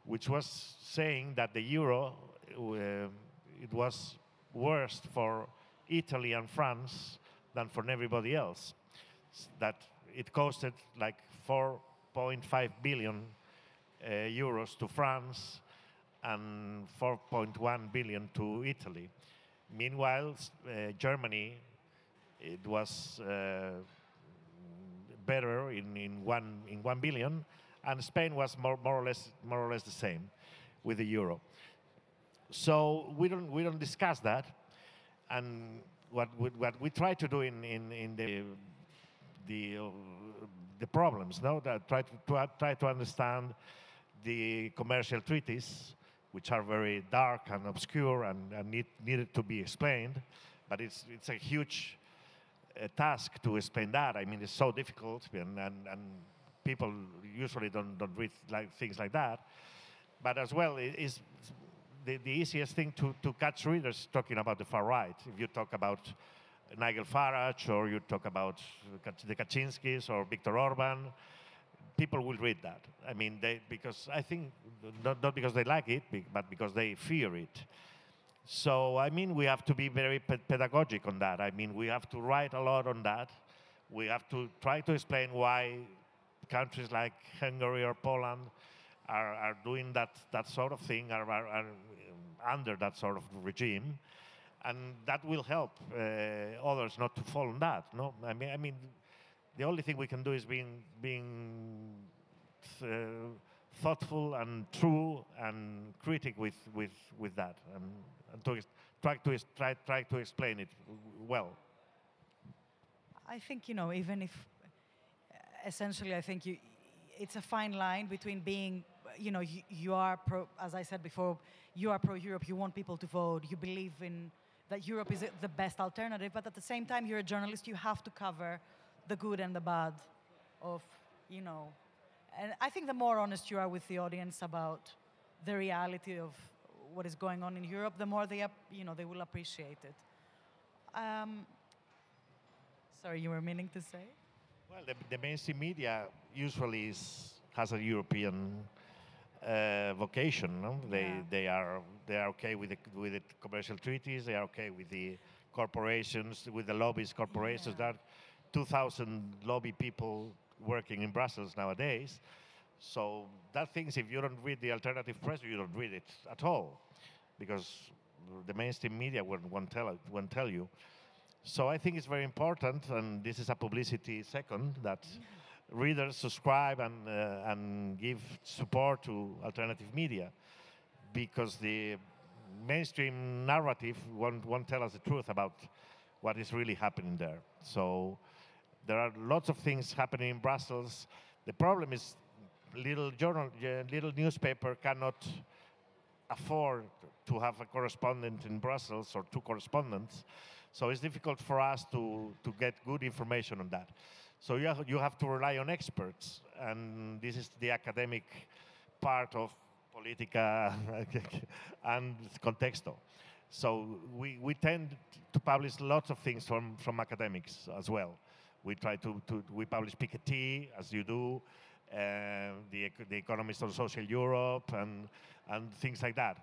which was saying that the euro, it was worse for Italy and France than for everybody else. That it costed like 4.5 billion euros to France and 4.1 billion to Italy. Meanwhile, Germany, it was better in one billion, and Spain was more or less the same with the euro. So we don't discuss that, and what we try to do in the problems. No, that try to understand the commercial treaties, which are very dark and obscure and needed to be explained. But it's a huge task to explain that. I mean, it's so difficult, and people usually don't read like things like that. But as well, it's the easiest thing to catch readers talking about the far right. If you talk about Nigel Farage, or you talk about the Kaczynskis or Viktor Orbán, people will read that. I mean, because I think, not because they like it, but because they fear it. So, I mean, we have to be very pedagogic on that. I mean, we have to write a lot on that. We have to try to explain why countries like Hungary or Poland are doing that sort of thing, are under that sort of regime. And that will help others not to fall on that. No, I mean, the only thing we can do is being thoughtful and true and critic with that, and try to explain it well. I think, you know, even if essentially, I think it's a fine line between being, you know, you are pro, as I said before, you are pro Europe. You want people to vote. You believe in that Europe is the best alternative, but at the same time, you're a journalist. You have to cover the good and the bad of, you know. And I think the more honest you are with the audience about the reality of what is going on in Europe, the more they will appreciate it. Sorry, you were meaning to say? Well, the mainstream media usually has a European vocation. No? They are okay with the commercial treaties. They are okay with the corporations, with the lobbies, corporations. Yeah. That 2,000 lobby people working in Brussels nowadays. So that things, if you don't read the alternative press, you don't read it at all, because the mainstream media won't tell you. So I think it's very important, and this is a publicity second, that readers subscribe and give support to alternative media, because the mainstream narrative won't tell us the truth about what is really happening there. So there are lots of things happening in Brussels. The problem is little newspaper cannot afford to have a correspondent in Brussels or two correspondents. So it's difficult for us to get good information on that. So you have to rely on experts. And this is the academic part of Politica and Contexto. So we tend to publish lots of things from academics as well. We try to publish Piketty, as you do, the Economist on Social Europe, and things like that,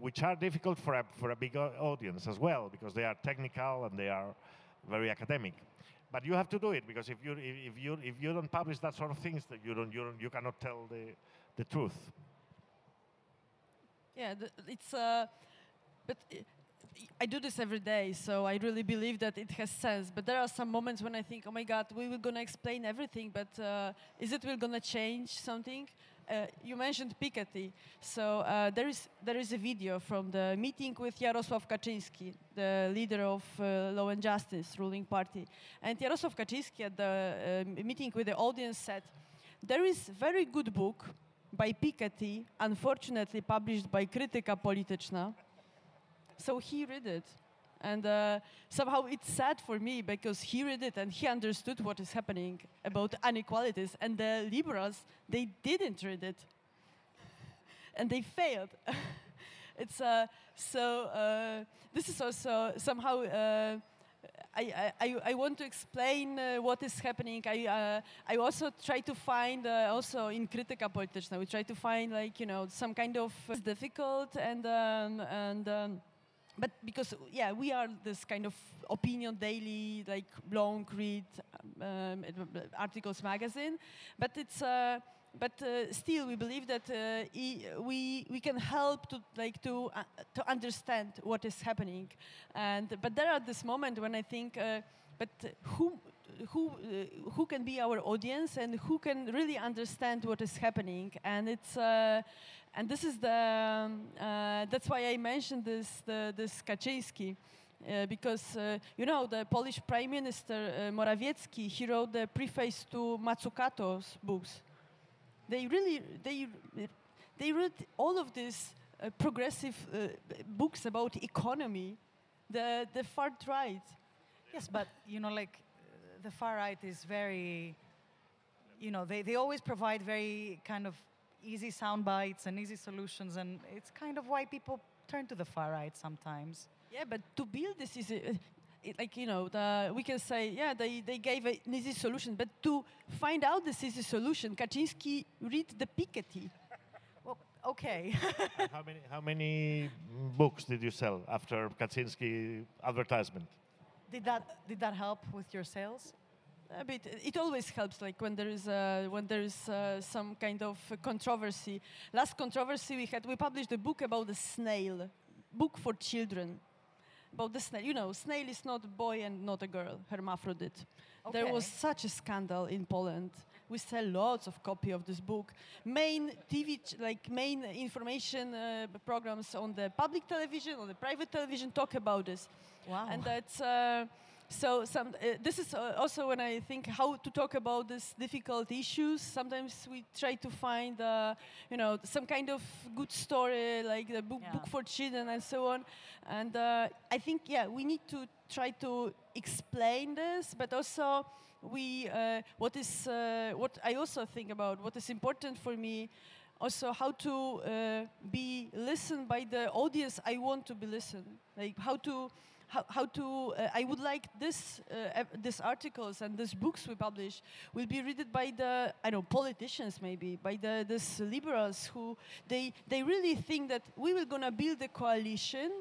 which are difficult for a big audience as well, because they are technical and they are very academic. But you have to do it, because if you don't publish that sort of things, that you cannot tell the truth. Yeah, it's but I do this every day, so I really believe that it has sense. But there are some moments when I think, oh my God, we were going to explain everything, but is it really going to change something? You mentioned Piketty, so there is a video from the meeting with Jarosław Kaczyński, the leader of Law and Justice ruling party. And Jarosław Kaczyński at the meeting with the audience said, there is very good book by Piketty, unfortunately published by Krytyka Polityczna. So he read it, and somehow it's sad for me, because he read it and he understood what is happening about inequalities, and the liberals, they didn't read it, and they failed. It's this is also somehow. I want to explain what is happening. I also try to find also in Krytyka Polityczna. We try to find some kind of it's difficult but because we are this kind of opinion daily long read articles magazine, but it's. But still, we believe that we can help to understand what is happening, but there are this moment when I think, who can be our audience and who can really understand what is happening, and it's and this is the that's why I mentioned this Kaczyński. Because the Polish Prime Minister Morawiecki, he wrote the preface to Mazzucato's books. They read all of these progressive books about economy, the far right. Yes, but the far right is very, they always provide very kind of easy sound bites and easy solutions, and it's kind of why people turn to the far right sometimes. Yeah, but to build this is. We can say, they gave an easy solution, but to find out this easy solution, Kaczyński read the Piketty. Well, okay. How many books did you sell after Kaczyński advertisement? Did that help with your sales? A bit. It always helps, when there is some kind of controversy. Last controversy we published a book about the snail, book for children. About the snail, snail is not a boy and not a girl, hermaphrodite. Okay. There was such a scandal in Poland. We sell lots of copies of this book. Main TV, main information programs on the public television, on the private television, talk about this. Wow. And that's this is also when I think how to talk about these difficult issues. Sometimes we try to find, some kind of good story, like the book for children and so on. And I think, we need to try to explain this, but also what I also think about, what is important for me, also how to be listened by the audience I want to be listened, I would like these articles and these books we publish will be read by the politicians, maybe by these liberals who they really think that we will gonna build a coalition.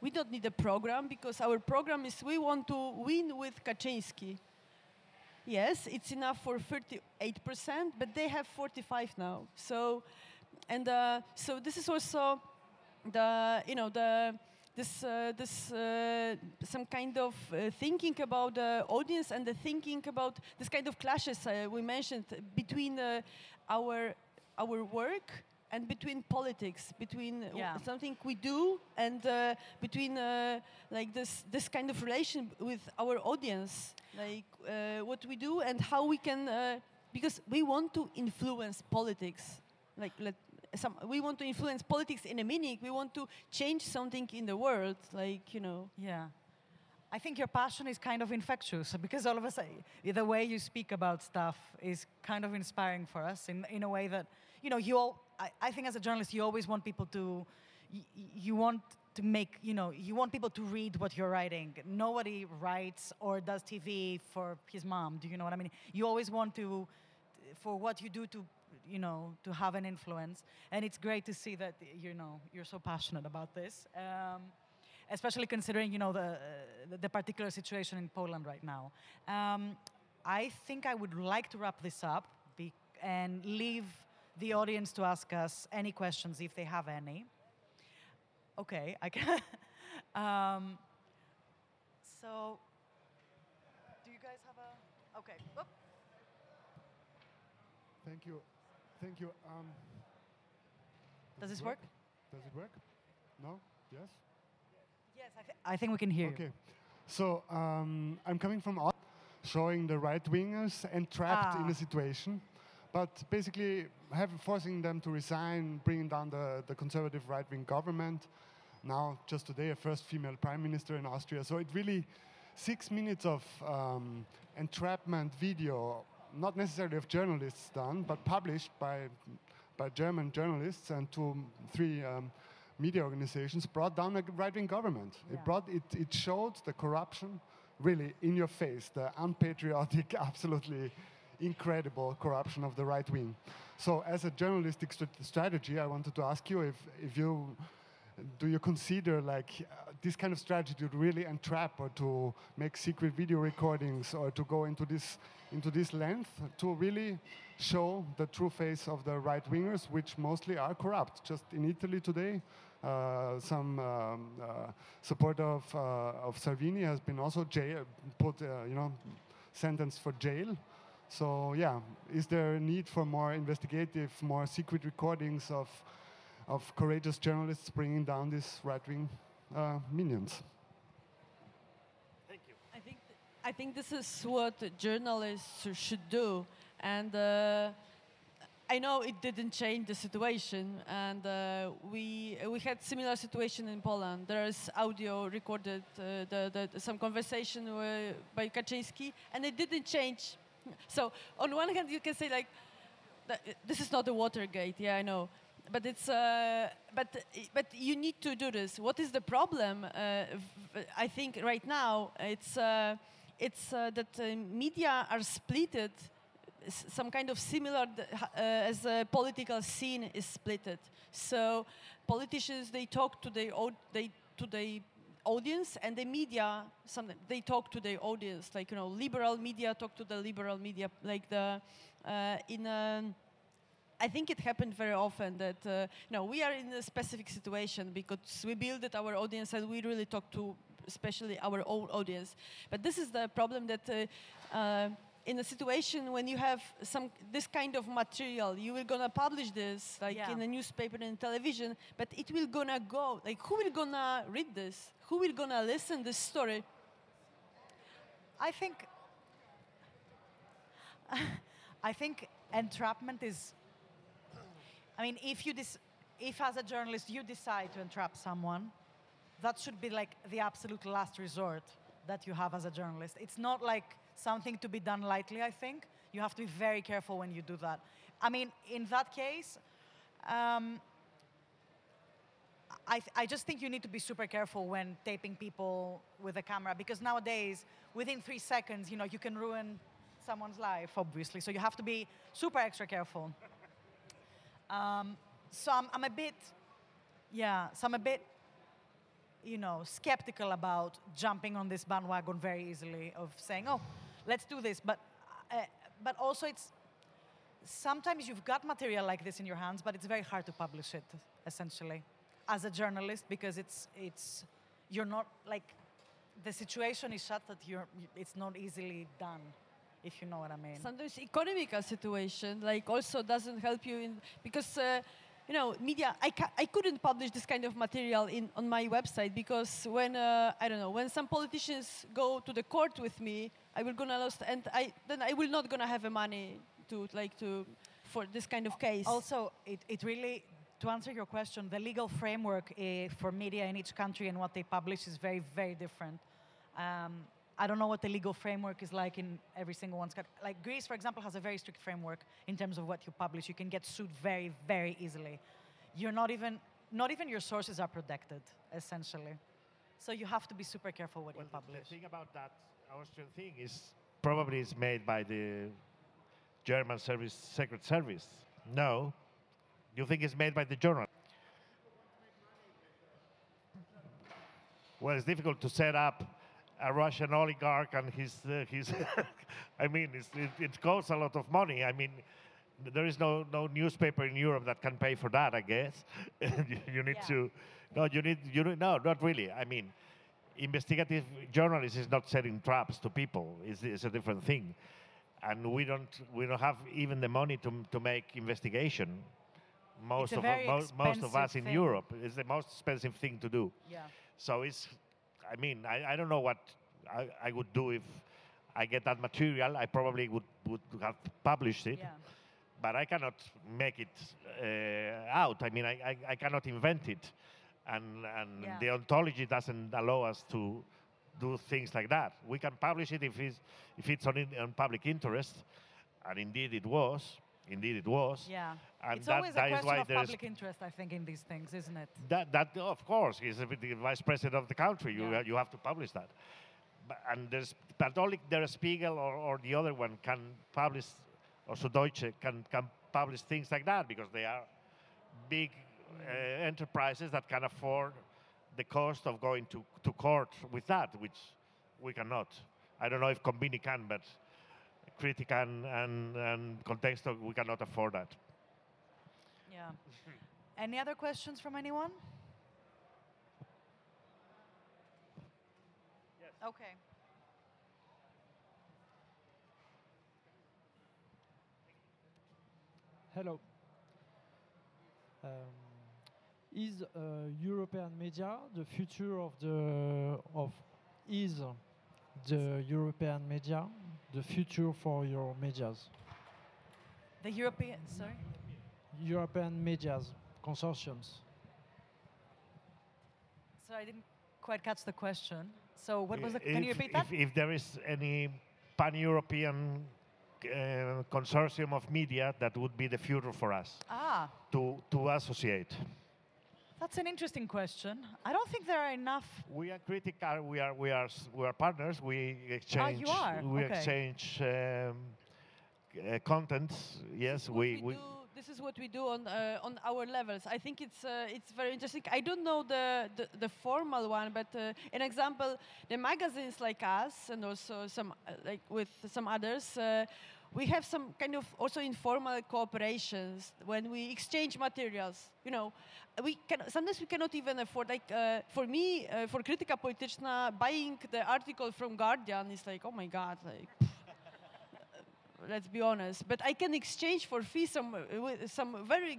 We don't need a program because our program is we want to win with Kaczyński. Yes, it's enough for 38%, but they have 45 now. So, so this is also some kind of thinking about the audience and the thinking about this kind of clashes we mentioned between our work and between politics, between something we do and between this kind of relation with our audience, what we do and how we can because we want to influence politics, we want to influence politics in a meaning. We want to change something in the world, Yeah. I think your passion is kind of infectious because all of us, the way you speak about stuff is kind of inspiring for us in a way that, I think as a journalist, you always want people to, you want to make, you want people to read what you're writing. Nobody writes or does TV for his mom. Do you know what I mean? You always want to, for what you do to, to have an influence, and it's great to see that you're so passionate about this, especially considering the particular situation in Poland right now. I think I would like to wrap this up and leave the audience to ask us any questions if they have any. Okay, I can. So, do you guys have a? Okay. Oop. Thank you. Thank you. Does this work? Does it work? No? Yes? Yes, I think we can hear you. Okay. So I'm coming from out showing the right-wingers entrapped in a situation, but basically forcing them to resign, bringing down the conservative right-wing government. Now, just today, a first female prime minister in Austria. So it really 6 minutes of entrapment video, not necessarily of journalists done, but published by German journalists and 3 media organizations brought down a right-wing government. Yeah. It showed the corruption really in your face, the unpatriotic, absolutely incredible corruption of the right wing. So as a journalistic strategy, I wanted to ask you if you consider like this kind of strategy to really entrap or to make secret video recordings or to go into this length to really show the true face of the right wingers, which mostly are corrupt. Just in Italy today, some supporter of Salvini has been also sentenced for jail. So yeah, is there a need for more investigative, more secret recordings of courageous journalists bringing down these right-wing minions? Thank you. I think this is what journalists should do, and I know it didn't change the situation, and we had similar situation in Poland. There is audio recorded some conversation by Kaczyński, and it didn't change. So on one hand, you can say like, this is not a Watergate. Yeah, I know, but it's but you need to do this. What is the problem? I think right now it's that media are splitted, some kind of similar as a political scene is splitted. So politicians, they talk to their audience, and the media, sometimes they talk to their audience, like, you know, liberal media talk to the liberal media, like the I think it happened very often that we are in a specific situation because we build our audience and we really talk to especially our own audience. But this is the problem that in a situation when you have this kind of material, you will gonna publish this in a newspaper and television, but it will gonna go like, who will gonna read this? Who will gonna listen this story? I think entrapment is. I mean, if as a journalist you decide to entrap someone, that should be like the absolute last resort that you have as a journalist. It's not like something to be done lightly, I think. You have to be very careful when you do that. I mean, in that case, I just think you need to be super careful when taping people with a camera, because nowadays, within 3 seconds, you can ruin someone's life, obviously. So you have to be super extra careful. So I'm a bit, skeptical about jumping on this bandwagon very easily of saying, oh, let's do this. But also it's, sometimes you've got material like this in your hands, but it's very hard to publish it, essentially, as a journalist, because it's you're not, like, the situation is such that it's not easily done. If you know what I mean. Sometimes economical situation also doesn't help you because media. I couldn't publish this kind of material on my website because when when some politicians go to the court with me, I will gonna lose, and I will not gonna have the money to for this kind of case. Also, it really, to answer your question, the legal framework for media in each country and what they publish is very, very different. I don't know what the legal framework is like in every single one's country. Like Greece, for example, has a very strict framework in terms of what you publish. You can get sued very, very easily. You're not even your sources are protected, essentially. So you have to be super careful what you publish. The thing about that Austrian thing is probably it's made by the German Secret Service. No, you think it's made by the journal. Well, it's difficult to set up a Russian oligarch and his I mean, it costs a lot of money. I mean, there is no newspaper in Europe that can pay for that, I guess. Not really. I mean, investigative journalism is not setting traps to people. It's a different thing, and we don't have even the money to make investigation. Most of us in Europe, it's the most expensive thing to do. Yeah. So it's. I mean, I don't know what I would do if I get that material. I probably would have published it, but I cannot make it out. I mean, I cannot invent it, and the ontology doesn't allow us to do things like that. We can publish it if it's on public interest, and indeed it was. Indeed, it was. Yeah. And it's always a question of public interest, I think, in these things, isn't it? That of course, he's the vice president of the country. You have to publish that. And there's, but only Der Spiegel or the other one can publish, also Deutsche can publish things like that, because they are big enterprises that can afford the cost of going to court with that, which we cannot. I don't know if Konbini can, but Krytyka and Contexto, we cannot afford that. Yeah. Any other questions from anyone? Yes. Okay. Hello. Is European media the future of the European media the future for your medias? The European medias consortiums. So I didn't quite catch the question. So what was the? Can you repeat that? If there is any pan-European consortium of media, that would be the future for us to associate. That's an interesting question. I don't think there are enough. We are Krytyka. We are partners. We exchange. Exchange content. Yes, we do. This is what we do on our levels. I think it's very interesting. I don't know the formal one, but an example, the magazines like us and also some like with some others. We have some kind of also informal cooperations when we exchange materials. You know, sometimes we cannot even afford. Like for me, for Krytyka Polityczna, buying the article from Guardian is like, oh my god, like. Let's be honest, but I can exchange for free some very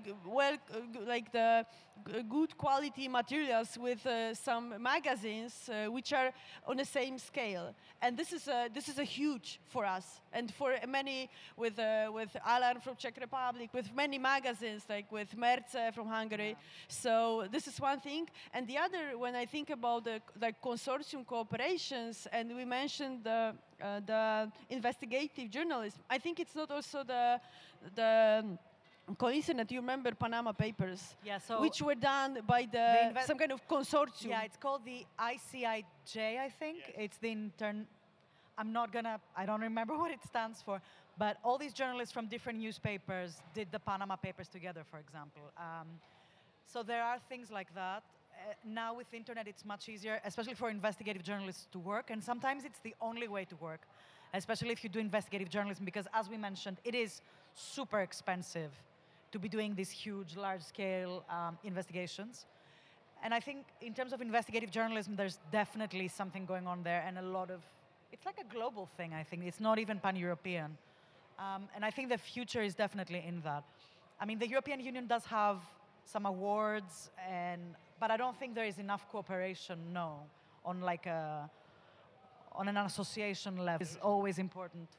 good quality materials with some magazines which are on the same scale, and this is a huge for us and for many with Alan from Czech Republic, with many magazines like with Merce from Hungary. So this is one thing, and the other when I think about the consortium cooperations, and we mentioned the investigative journalism. I think it's not also the coincidence. You remember Panama Papers, which were done by some kind of consortium. Yeah, it's called the ICIJ, I think. Yes. It's the I don't remember what it stands for, but all these journalists from different newspapers did the Panama Papers together, for example. So there are things like that. Now with the internet, it's much easier, especially for investigative journalists to work. And sometimes it's the only way to work, especially if you do investigative journalism, because as we mentioned, it is super expensive to be doing these huge, large-scale investigations. And I think in terms of investigative journalism, there's definitely something going on there, and it's like a global thing, I think. It's not even pan-European. And I think the future is definitely in that. I mean, the European Union does have some awards, but I don't think there is enough cooperation, no, on an association level. It's always important.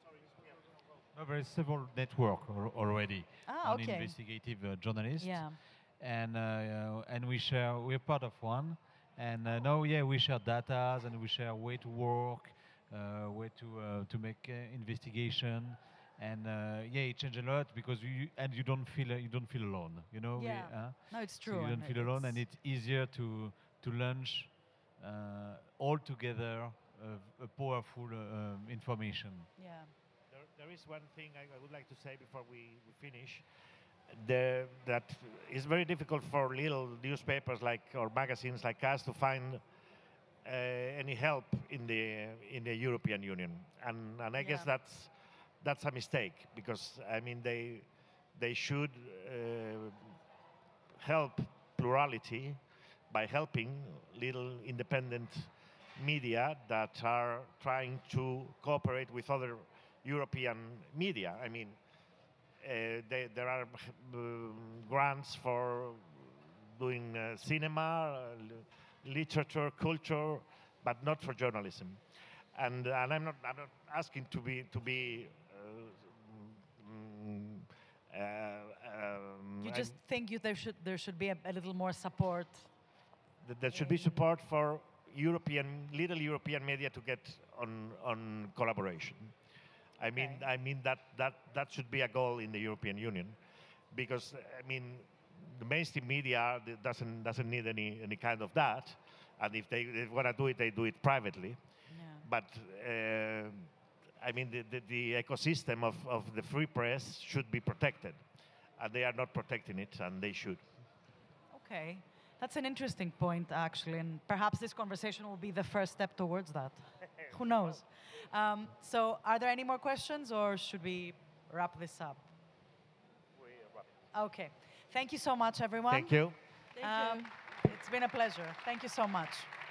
No, there is several network already on investigative journalists, and we're part of one, and we share data and we share way to work, way to make investigation. And it changed a lot because you don't feel alone, you know. Yeah. No, it's true. So you don't feel alone, and it's easier to launch all together a powerful information. Yeah. There is one thing I would like to say before we finish. That is very difficult for little newspapers or magazines like us to find any help in the European Union, and I guess that's a mistake, because I mean they should help plurality by helping little independent media that are trying to cooperate with other European media. I mean, there are grants for doing cinema, literature, culture, but not for journalism. And I'm not asking to be. There should be a little more support. There should be support for little European media to get on collaboration. I mean, okay. I mean that should be a goal in the European Union, because I mean the mainstream media doesn't need any kind of that, and if they want to do it, they do it privately. Yeah. But I mean the ecosystem of the free press should be protected, and they are not protecting it, and they should. Okay, that's an interesting point actually, and perhaps this conversation will be the first step towards that. Who knows? So are there any more questions, or should we wrap this up? We wrap it. Okay. Thank you so much, everyone. Thank you. It's been a pleasure. Thank you so much.